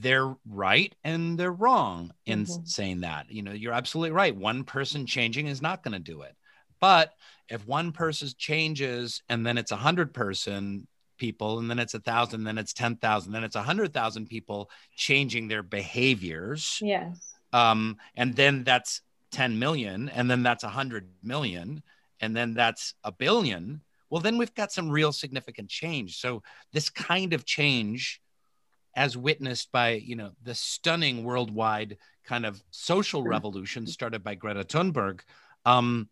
they're right and they're wrong in mm-hmm. saying that. You know, you're absolutely right. One person changing is not going to do it. But if one person changes and then it's a hundred person people, and then it's a thousand, then it's ten thousand, then it's a hundred thousand people changing their behaviors. Yes. Um, and then that's ten million, and then that's a hundred million, and then that's a billion. Well, then we've got some real significant change. So this kind of change, as witnessed by, you know, the stunning worldwide kind of social revolution started by Greta Thunberg, um,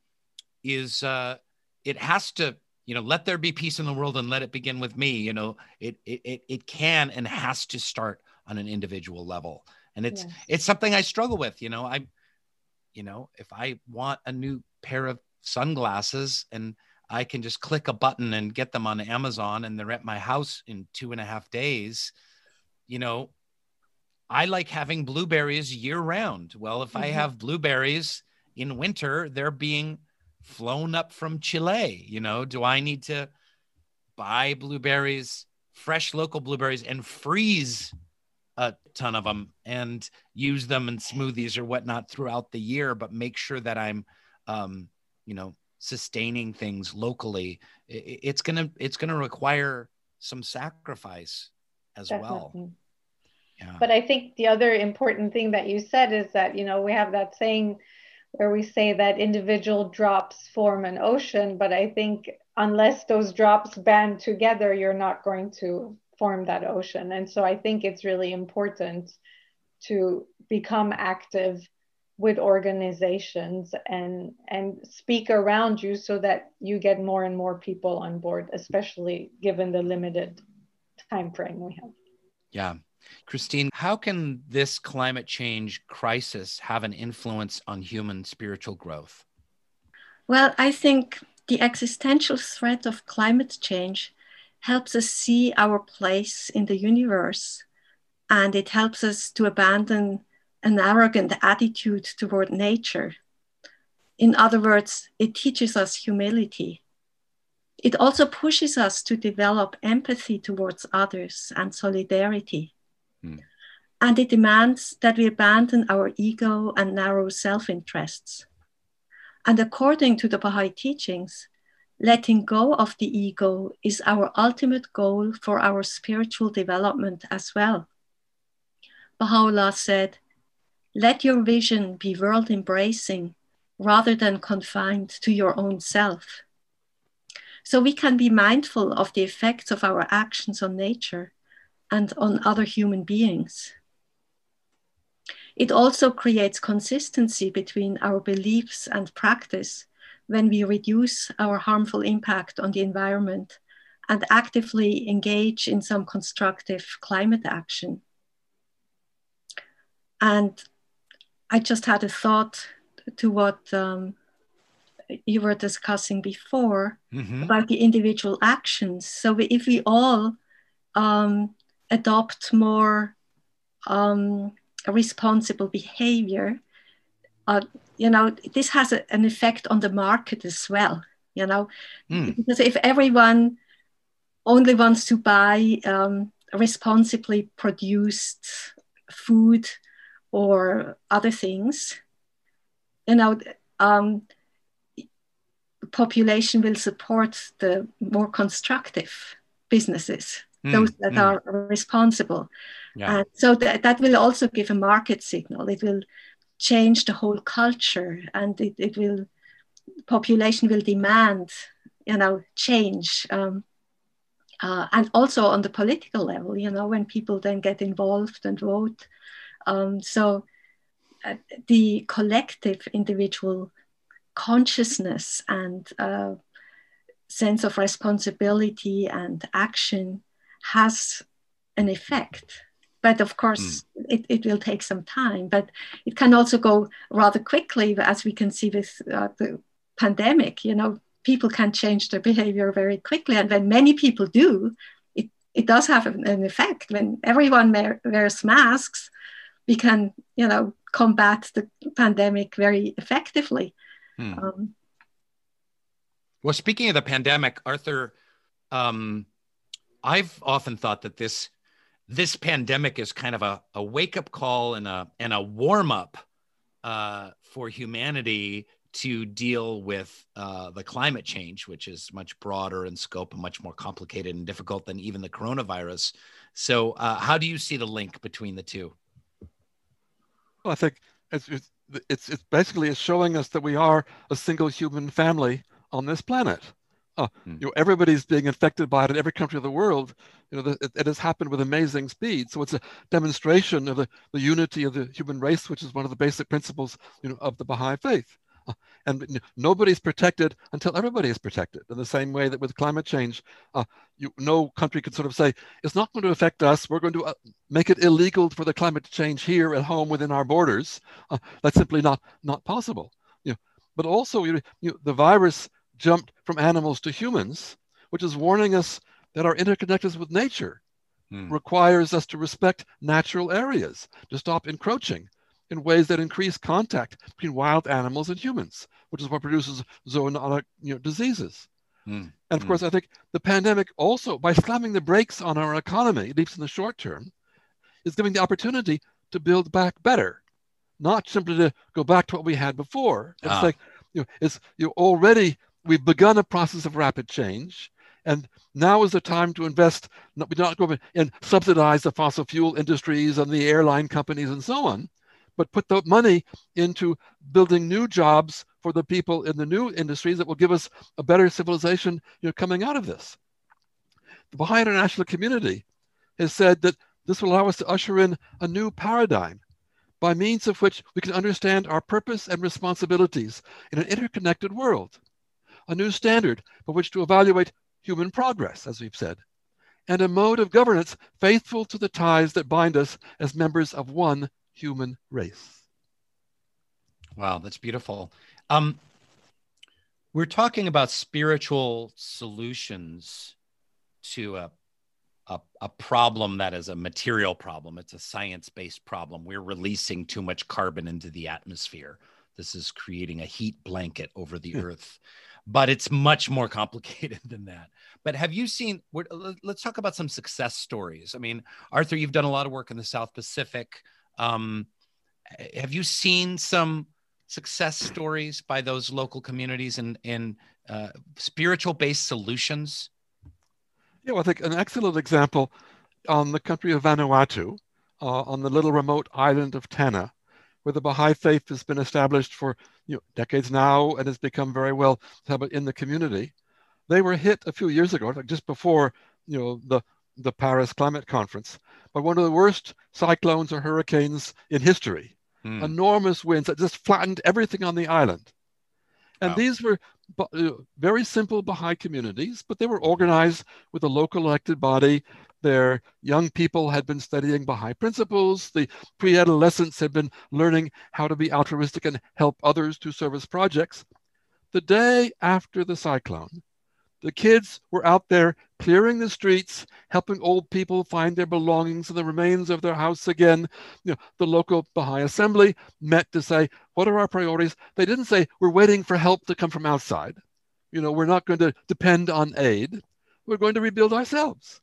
is uh, it has to, you know, let there be peace in the world and let it begin with me. You know, it it it can and has to start on an individual level, and it's yes. it's something I struggle with. You know, I, you know, if I want a new pair of sunglasses and I can just click a button and get them on Amazon and they're at my house in two and a half days. You know, I like having blueberries year round. Well, if mm-hmm. I have blueberries in winter, they're being flown up from Chile. You know, do I need to buy blueberries, fresh local blueberries, and freeze a ton of them and use them in smoothies or whatnot throughout the year, but make sure that I'm, um, you know, sustaining things locally? It's gonna, it's gonna require some sacrifice as Definitely. well. Yeah. But I think the other important thing that you said is that, you know, we have that saying where we say that individual drops form an ocean, but I think unless those drops band together, you're not going to form that ocean. And so I think it's really important to become active with organizations and, and speak around you so that you get more and more people on board, especially given the limited time frame we have. Yeah. Christine, how can this climate change crisis have an influence on human spiritual growth? Well, I think the existential threat of climate change helps us see our place in the universe, and it helps us to abandon an arrogant attitude toward nature. In other words, it teaches us humility. It also pushes us to develop empathy towards others and solidarity. Mm. And it demands that we abandon our ego and narrow self-interests. And according to the Baha'i teachings, letting go of the ego is our ultimate goal for our spiritual development as well. Baha'u'llah said, "Let your vision be world-embracing rather than confined to your own self." So we can be mindful of the effects of our actions on nature and on other human beings. It also creates consistency between our beliefs and practice when we reduce our harmful impact on the environment and actively engage in some constructive climate action. And I just had a thought to what um, you were discussing before mm-hmm. about the individual actions. So we, if we all um, adopt more um, responsible behavior, uh, you know, this has a, an effect on the market as well, you know, mm. because if everyone only wants to buy um, responsibly produced food or other things, you know, um, population will support the more constructive businesses. mm. those that mm. are responsible. Yeah. Uh, so th- that will also give a market signal. It will change the whole culture, and it, it will, population will demand, you know, change. Um, uh, and also on the political level, you know, when people then get involved and vote. Um, so uh, the collective individual consciousness and uh, sense of responsibility and action has an effect. But of course, mm. it, it will take some time, but it can also go rather quickly, as we can see with uh, the pandemic. You know, people can change their behavior very quickly. And when many people do, it, it does have an, an effect. When everyone wear, wears masks, we can, you know, combat the pandemic very effectively. Mm. Um, well, speaking of the pandemic, Arthur, um, I've often thought that this This pandemic is kind of a, a wake-up call and a and a warm-up uh, for humanity to deal with uh, the climate change, which is much broader in scope and much more complicated and difficult than even the coronavirus. So uh, how do you see the link between the two? Well, I think it's, it's, it's, it's basically it's showing us that we are a single human family on this planet. Uh, you know, everybody's being infected by it in every country of the world. You know, the, it, it has happened with amazing speed. So it's a demonstration of the, the unity of the human race, which is one of the basic principles, you know, of the Baha'i faith. Uh, and you know, nobody's protected until everybody is protected. In the same way that with climate change, uh, you, no country could sort of say, it's not going to affect us. We're going to uh, make it illegal for the climate to change here at home within our borders. Uh, that's simply not not possible. You know, but also, you know, you know, the virus jumped from animals to humans, which is warning us that our interconnectedness with nature hmm. requires us to respect natural areas, to stop encroaching in ways that increase contact between wild animals and humans, which is what produces zoonotic, you know, diseases. Hmm. And of hmm. course, I think the pandemic also, by slamming the brakes on our economy, at least in the short term, is giving the opportunity to build back better, not simply to go back to what we had before. It's ah. like, you know, it's, you're already... We've begun a process of rapid change, and now is the time to invest, not, we don't go and subsidize the fossil fuel industries and the airline companies and so on, but put the money into building new jobs for the people in the new industries that will give us a better civilization, you know, coming out of this. The Baha'i International Community has said that this will allow us to usher in a new paradigm by means of which we can understand our purpose and responsibilities in an interconnected world. A new standard by which to evaluate human progress, as we've said, and a mode of governance faithful to the ties that bind us as members of one human race. Wow, that's beautiful. Um, we're talking about spiritual solutions to a, a, a problem that is a material problem. It's a science-based problem. We're releasing too much carbon into the atmosphere. This is creating a heat blanket over the earth. But it's much more complicated than that. But have you seen, let's talk about some success stories. I mean, Arthur, you've done a lot of work in the South Pacific. Um, have you seen some success stories by those local communities and, and uh, spiritual-based solutions? Yeah, well, I think an excellent example on the country of Vanuatu, uh, on the little remote island of Tanna, where the Baha'i faith has been established for you know, decades now and has become very well in the community. They were hit a few years ago, like just before you know the, the Paris climate conference, by one of the worst cyclones or hurricanes in history. Hmm. Enormous winds that just flattened everything on the island. And wow. these were very simple Baha'i communities, but they were organized with a local elected body. Their young people had been studying Baha'i principles. The pre-adolescents had been learning how to be altruistic and help others to service projects. The day after the cyclone, the kids were out there clearing the streets, helping old people find their belongings and the remains of their house again. You know, the local Baha'i assembly met to say, what are our priorities? They didn't say, we're waiting for help to come from outside. You know, we're not going to depend on aid. We're going to rebuild ourselves.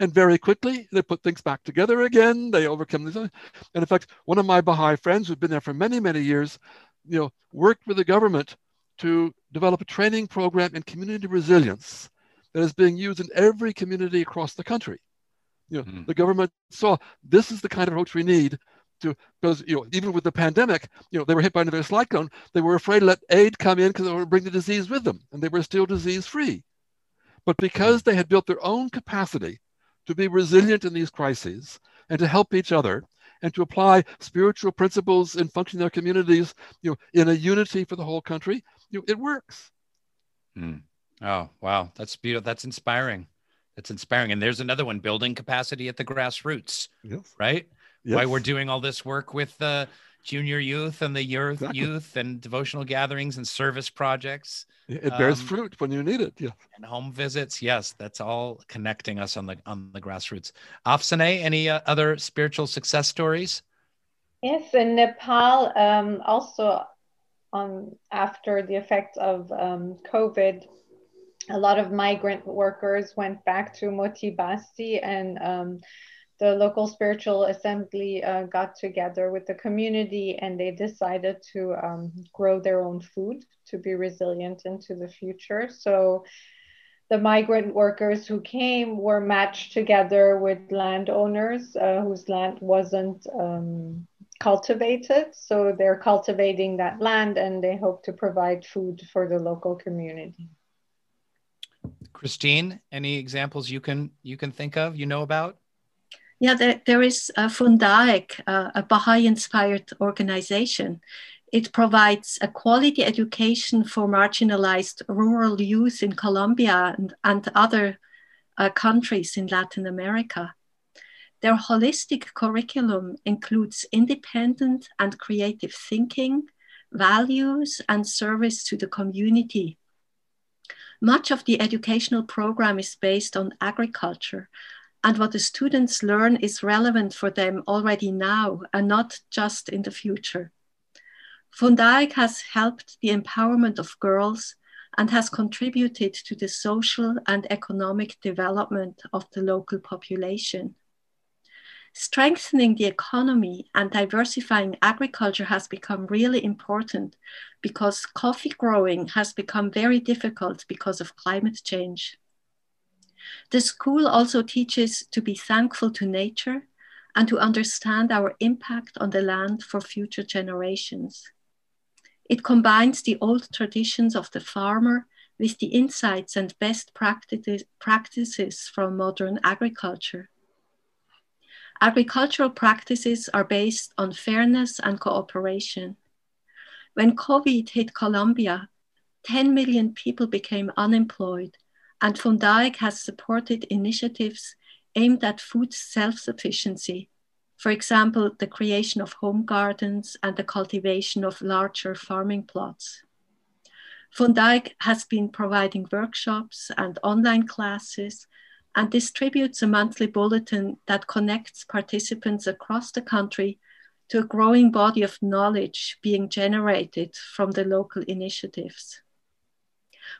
And very quickly, they put things back together again. They overcome these. And in fact, one of my Baha'i friends who'd been there for many, many years, you know, worked with the government to develop a training program in community resilience that is being used in every community across the country. You know, mm. the government saw this is the kind of approach we need to, because, you know, even with the pandemic, you know, they were hit by another slide cone. They were afraid to let aid come in because it would bring the disease with them, and they were still disease-free. But because they had built their own capacity to be resilient in these crises and to help each other and to apply spiritual principles and function in their communities, you know, in a unity for the whole country, you know, it works. Mm. Oh, wow. That's beautiful. That's inspiring. That's inspiring. And there's another one, building capacity at the grassroots, yes. right? Yes. Why we're doing all this work with the junior youth and the youth, exactly. youth and devotional gatherings and service projects. It bears um, fruit when you need it. Yeah. And home visits. Yes. That's all connecting us on the, on the grassroots. Afsaneh, any uh, other spiritual success stories? Yes. In Nepal, um, also on after the effects of um, COVID, a lot of migrant workers went back to Moti Basti, and um, the local spiritual assembly uh, got together with the community, and they decided to um, grow their own food to be resilient into the future. So the migrant workers who came were matched together with landowners uh, whose land wasn't um, cultivated. So they're cultivating that land, and they hope to provide food for the local community. Christine, any examples you can you can think of, you know about? Yeah, there, there is a FUNDAEC, uh, a Baha'i-inspired organization. It provides a quality education for marginalized rural youth in Colombia and, and other uh, countries in Latin America. Their holistic curriculum includes independent and creative thinking, values, and service to the community. Much of the educational program is based on agriculture, and what the students learn is relevant for them already now and not just in the future. FUNDAEC has helped the empowerment of girls and has contributed to the social and economic development of the local population. Strengthening the economy and diversifying agriculture has become really important because coffee growing has become very difficult because of climate change. The school also teaches to be thankful to nature and to understand our impact on the land for future generations. It combines the old traditions of the farmer with the insights and best practices from modern agriculture. Agricultural practices are based on fairness and cooperation. When COVID hit Colombia, ten million people became unemployed, and FUNDAEC has supported initiatives aimed at food self-sufficiency. For example, the creation of home gardens and the cultivation of larger farming plots. FUNDAEC has been providing workshops and online classes, and distributes a monthly bulletin that connects participants across the country to a growing body of knowledge being generated from the local initiatives.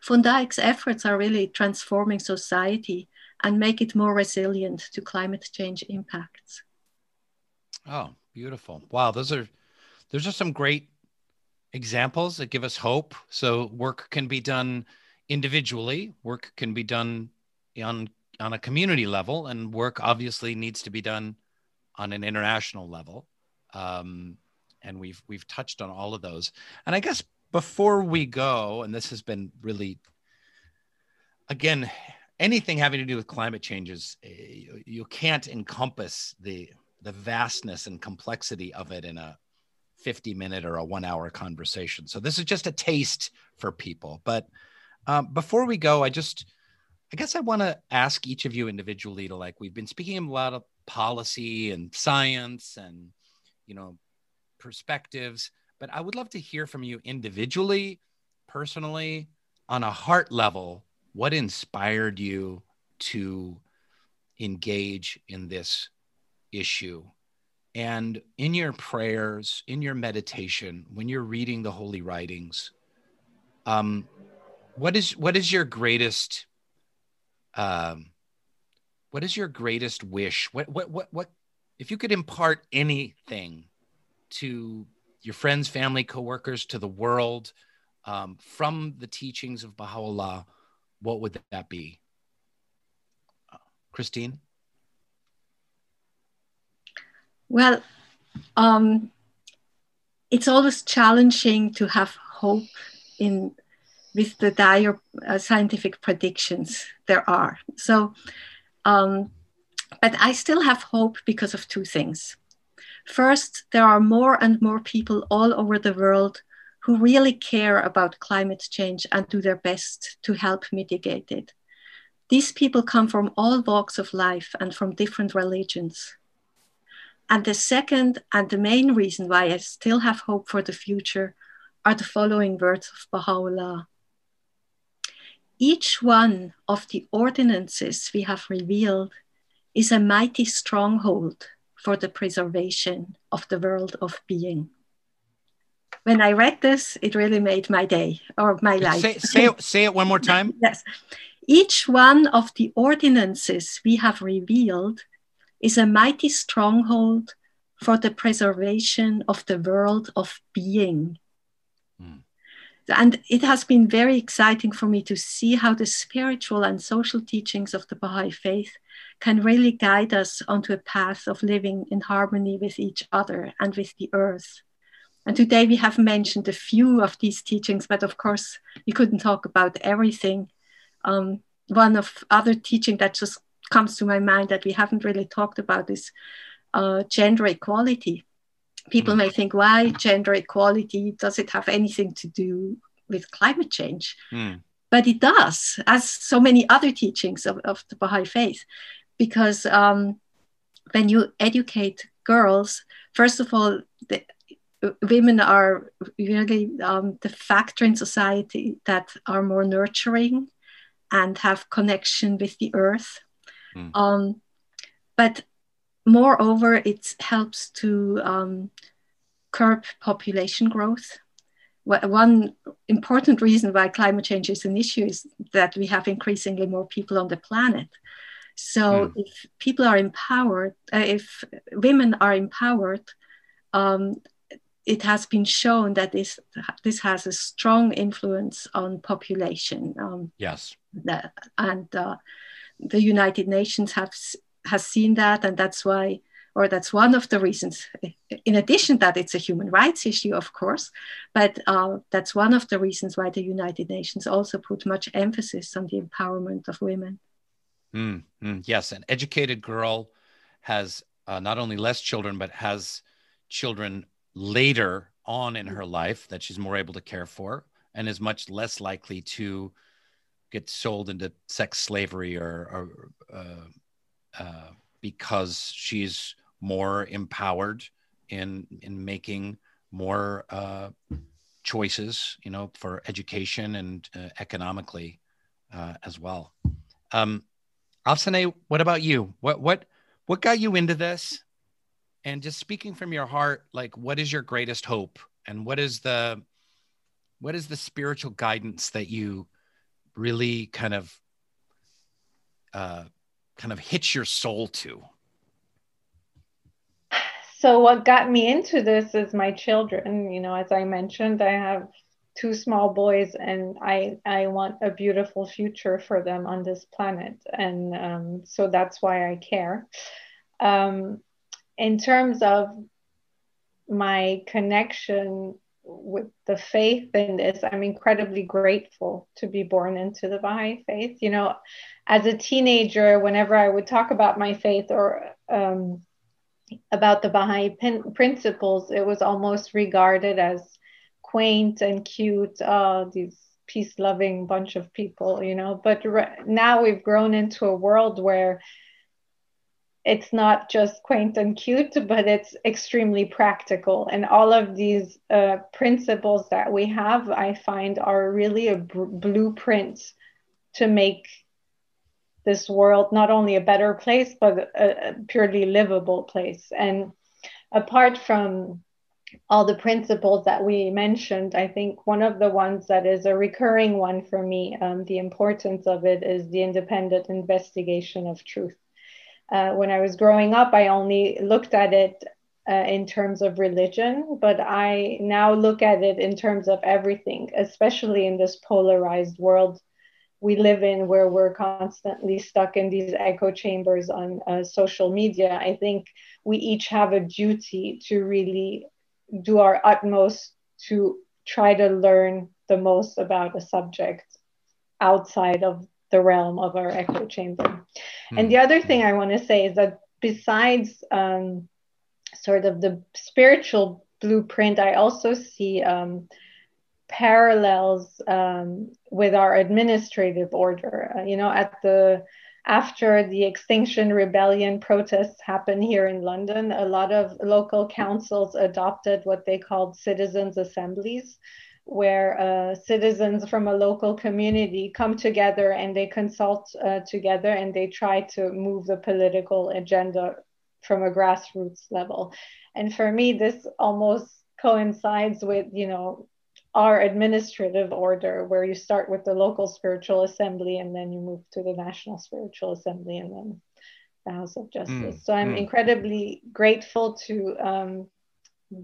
FUNDAEC's efforts are really transforming society and make it more resilient to climate change impacts. Oh, beautiful. Wow, those are, those are some great examples that give us hope. So work can be done individually, work can be done on on a community level, and work obviously needs to be done on an international level. Um, and we've, we've touched on all of those. And I guess before we go, and this has been really, again, anything having to do with climate changes, you, you can't encompass the, the vastness and complexity of it in a fifty minute or a one hour conversation. So this is just a taste for people. But um, before we go, I just, I guess I want to ask each of you individually to, like, we've been speaking a lot of policy and science and, you know, perspectives, but I would love to hear from you individually, personally, on a heart level, what inspired you to engage in this issue? And in your prayers, in your meditation, when you're reading the holy writings, um, what is, what is your greatest Um, what is your greatest wish? What, what, what, what, if you could impart anything to your friends, family, coworkers, to the world, um, from the teachings of Baha'u'llah, what would that be? Uh, Christine? Well, um, it's always challenging to have hope in with the dire uh, scientific predictions there are. So, um, but I still have hope because of two things. First, there are more and more people all over the world who really care about climate change and do their best to help mitigate it. These people come from all walks of life and from different religions. And the second and the main reason why I still have hope for the future are the following words of Baha'u'llah. Each one of the ordinances we have revealed is a mighty stronghold for the preservation of the world of being. When I read this, it really made my day or my life. Say, say, it, say it one more time. Yes. Each one of the ordinances we have revealed is a mighty stronghold for the preservation of the world of being. Mm. And it has been very exciting for me to see how the spiritual and social teachings of the Baha'i faith can really guide us onto a path of living in harmony with each other and with the earth. And today we have mentioned a few of these teachings, but of course you couldn't talk about everything. Um, one of other teaching that just comes to my mind that we haven't really talked about is uh, gender equality. People may think, why gender equality? Does it have anything to do with climate change? Mm. But it does, as so many other teachings of, of the Baha'i faith, because um, when you educate girls, first of all, the, women are really um, the factor in society that are more nurturing and have connection with the earth. Mm. Um, but moreover, it helps to um, curb population growth. One important reason why climate change is an issue is that we have increasingly more people on the planet. So mm. if people are empowered, uh, if women are empowered, um, it has been shown that this this has a strong influence on population. Um, yes. That, and uh, the United Nations have, has seen that, and that's why, or that's one of the reasons, in addition that it's a human rights issue, of course, but uh, that's one of the reasons why the United Nations also put much emphasis on the empowerment of women. Mm, mm, yes, an educated girl has uh, not only less children, but has children later on in her life that she's more able to care for and is much less likely to get sold into sex slavery or, or uh, uh, because she's more empowered in in making more uh, choices, you know, for education and uh, economically uh, as well. Um, Afsaneh, what about you? What what what got you into this? And just speaking from your heart, like, what is your greatest hope, and what is the, what is the spiritual guidance that you really kind of, uh, kind of hits your soul to? So what got me into this is my children. You know, as I mentioned, I have two small boys, and I I want a beautiful future for them on this planet, and um, so that's why I care. Um, In terms of my connection with the faith in this, I'm incredibly grateful to be born into the Baha'i faith. You know, as a teenager, whenever I would talk about my faith or um, about the Baha'i pin- principles, it was almost regarded as quaint and cute, uh, these peace-loving bunch of people, you know. But re- now we've grown into a world where it's not just quaint and cute, but it's extremely practical. And all of these uh, principles that we have, I find, are really a b- blueprint to make this world not only a better place, but a, a purely livable place. And apart from all the principles that we mentioned, I think one of the ones that is a recurring one for me, um, the importance of it is the independent investigation of truth. Uh, when I was growing up, I only looked at it uh, in terms of religion, but I now look at it in terms of everything, especially in this polarized world we live in, where we're constantly stuck in these echo chambers on uh, social media, I think we each have a duty to really do our utmost to try to learn the most about a subject outside of the realm of our echo chamber. Mm-hmm. And the other thing I want to say is that besides um, sort of the spiritual blueprint, I also see um, parallels um, with our administrative order. Uh, you know, at the after the Extinction Rebellion protests happened here in London, a lot of local councils adopted what they called citizens' assemblies, where uh, citizens from a local community come together and they consult uh, together and they try to move the political agenda from a grassroots level. And for me, this almost coincides with, you know, our administrative order, where you start with the local spiritual assembly and then you move to the national spiritual assembly and then the House of Justice. Mm, so I'm mm. incredibly grateful to um,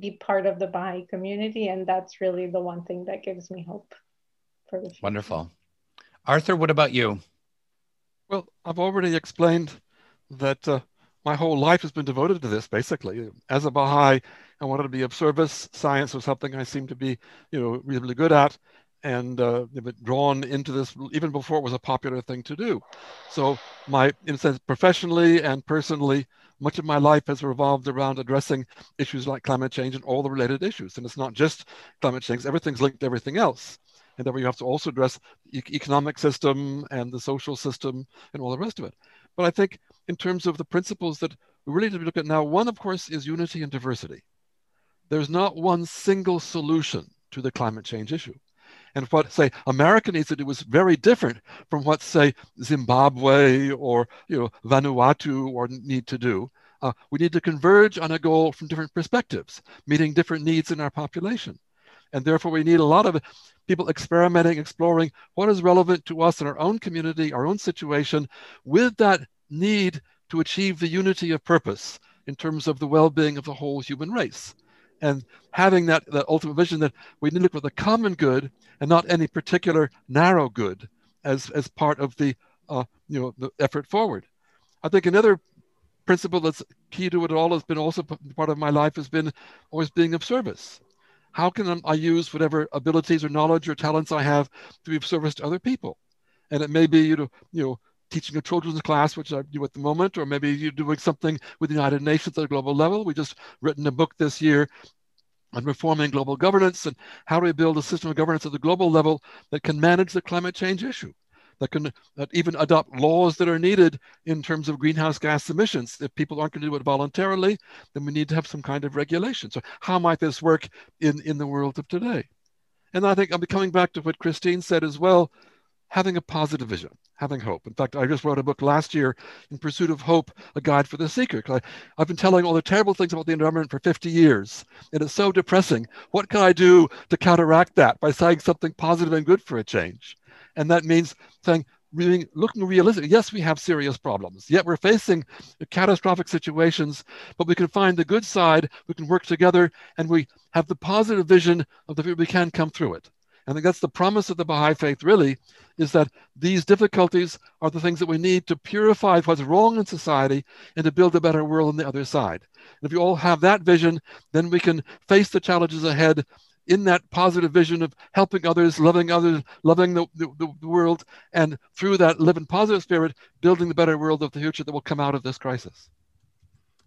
be part of the Baha'i community, and that's really the one thing that gives me hope for the future. Wonderful. Arthur, what about you? Well, I've already explained that uh, my whole life has been devoted to this, basically. As a Baha'i, I wanted to be of service. Science was something I seemed to be, you know, really good at, and uh, drawn into this even before it was a popular thing to do. So my, in a sense, professionally and personally, much of my life has revolved around addressing issues like climate change and all the related issues. And it's not just climate change, everything's linked to everything else. And then you have to also address the economic system and the social system and all the rest of it. But I think in terms of the principles that we really need to look at now, one, of course, is unity and diversity. There's not one single solution to the climate change issue. And what, say, America needs to do is very different from what, say, Zimbabwe or, you know, Vanuatu or need to do. Uh, we need to converge on a goal from different perspectives, meeting different needs in our population. And therefore, we need a lot of people experimenting, exploring what is relevant to us in our own community, our own situation, with that need to achieve the unity of purpose in terms of the well-being of the whole human race. And having that, that ultimate vision that we need to look for the common good and not any particular narrow good as, as part of the, uh, you know, the effort forward. I think another principle that's key to it all has been also part of my life has been always being of service. How can I use whatever abilities or knowledge or talents I have to be of service to other people? And it may be, you know, you know, teaching a children's class, which I do at the moment, or maybe you're doing something with the United Nations at a global level. We just written a book this year on reforming global governance and how do we build a system of governance at the global level that can manage the climate change issue, that can that even adopt laws that are needed in terms of greenhouse gas emissions. If people aren't going to do it voluntarily, then we need to have some kind of regulation. So how might this work in, in the world of today? And I think I'm coming back to what Christine said as well, having a positive vision, having hope. In fact, I just wrote a book last year, In Pursuit of Hope, A Guide for the Seeker. I, I've been telling all the terrible things about the environment for fifty years, and it's so depressing. What can I do to counteract that by saying something positive and good for a change? And that means saying, really looking realistic. Yes, we have serious problems, yet we're facing catastrophic situations, but we can find the good side, we can work together, and we have the positive vision of the people we can come through it. I think that's the promise of the Baha'i faith, really, is that these difficulties are the things that we need to purify what's wrong in society and to build a better world on the other side. And if you all have that vision, then we can face the challenges ahead in that positive vision of helping others, loving others, loving the, the, the world, and through that live in positive spirit, building the better world of the future that will come out of this crisis.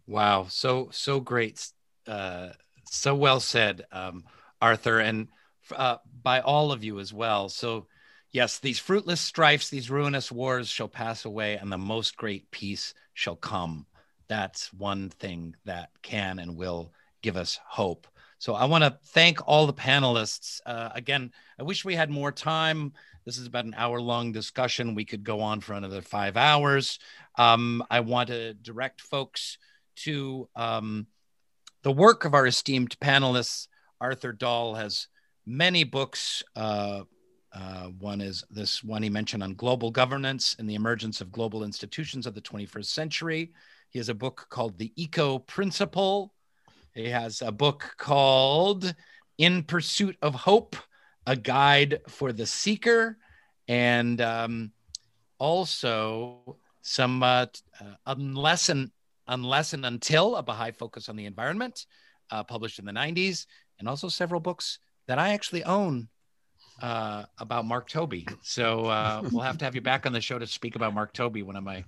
Wow, so, so great. Uh, so well said, um, Arthur. And Uh, by all of you as well. So yes, these fruitless strifes, these ruinous wars shall pass away, and the most great peace shall come. That's one thing that can and will give us hope. So I want to thank all the panelists. Uh, again, I wish we had more time. This is about an hour long discussion. We could go on for another five hours. Um, I want to direct folks to um, the work of our esteemed panelists. Arthur Dahl has many books. Uh, uh, one is this one he mentioned on global governance and the emergence of global institutions of the twenty-first century. He has a book called The Eco Principle. He has a book called In Pursuit of Hope, A Guide for the Seeker. And um, also some, uh, uh, unless, and, unless and until a Baha'i focus on the environment, uh, published in the nineties, and also several books that I actually own uh, about Mark Tobey. So uh, we'll have to have you back on the show to speak about Mark Tobey, one of my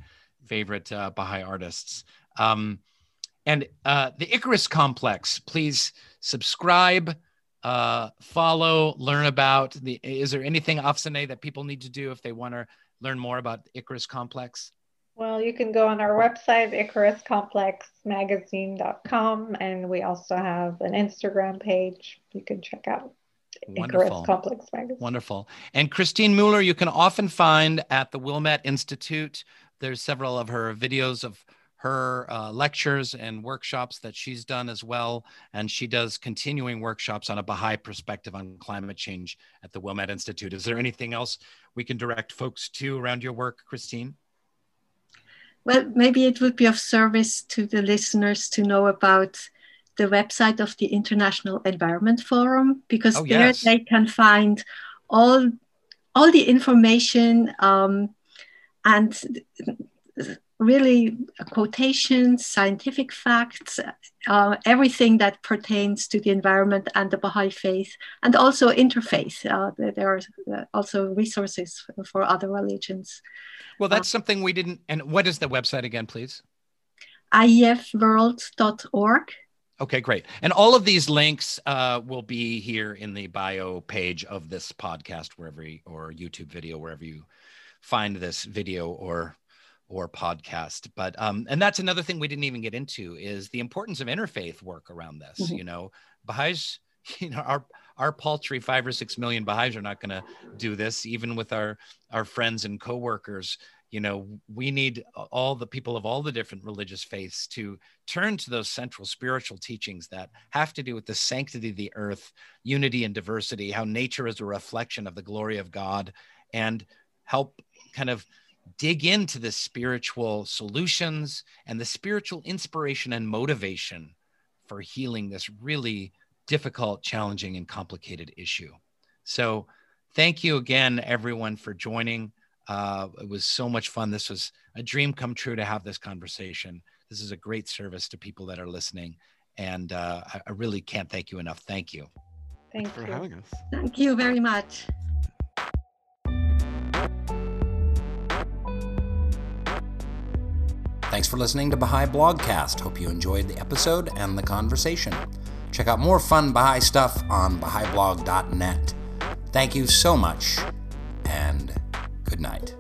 favorite uh, Baha'i artists. Um, and uh, the Icarus Complex, please subscribe, uh, follow, learn about the, is there anything, Afsaneh, that people need to do if they want to learn more about the Icarus Complex? Well, you can go on our website, icarus complex magazine dot com, and we also have an Instagram page you can check out. Wonderful. Icarus Complex Magazine. Wonderful. And Christine Mueller, you can often find at the Wilmette Institute. There's several of her videos of her uh, lectures and workshops that she's done as well. And she does continuing workshops on a Baha'i perspective on climate change at the Wilmette Institute. Is there anything else we can direct folks to around your work, Christine? Well, maybe it would be of service to the listeners to know about the website of the International Environment Forum, because oh, there yes. they can find all, all the information um, and really quotations, scientific facts, uh, everything that pertains to the environment and the Baha'i faith, and also interfaith. Uh, there are also resources for other religions. Well, that's uh, something we didn't, and what is the website again, please? I E F world dot org. Okay, great. And all of these links uh, will be here in the bio page of this podcast, wherever you, or YouTube video, wherever you find this video or or podcast. But um, and that's another thing we didn't even get into is the importance of interfaith work around this. Mm-hmm. You know, Baha'is, you know, our our paltry five or six million Baha'is are not going to do this, even with our our friends and coworkers. You know, we need all the people of all the different religious faiths to turn to those central spiritual teachings that have to do with the sanctity of the earth, unity and diversity, how nature is a reflection of the glory of God, and help kind of dig into the spiritual solutions and the spiritual inspiration and motivation for healing this really difficult, challenging, and complicated issue. So thank you again, everyone, for joining. Uh, it was so much fun. This was a dream come true to have this conversation. This is a great service to people that are listening. And uh, I really can't thank you enough. Thank you. Thank you for having us. Thank you very much. Thanks for listening to Baha'i Blogcast. Hope you enjoyed the episode and the conversation. Check out more fun Baha'i stuff on baha'i blog dot net. Thank you so much, and good night.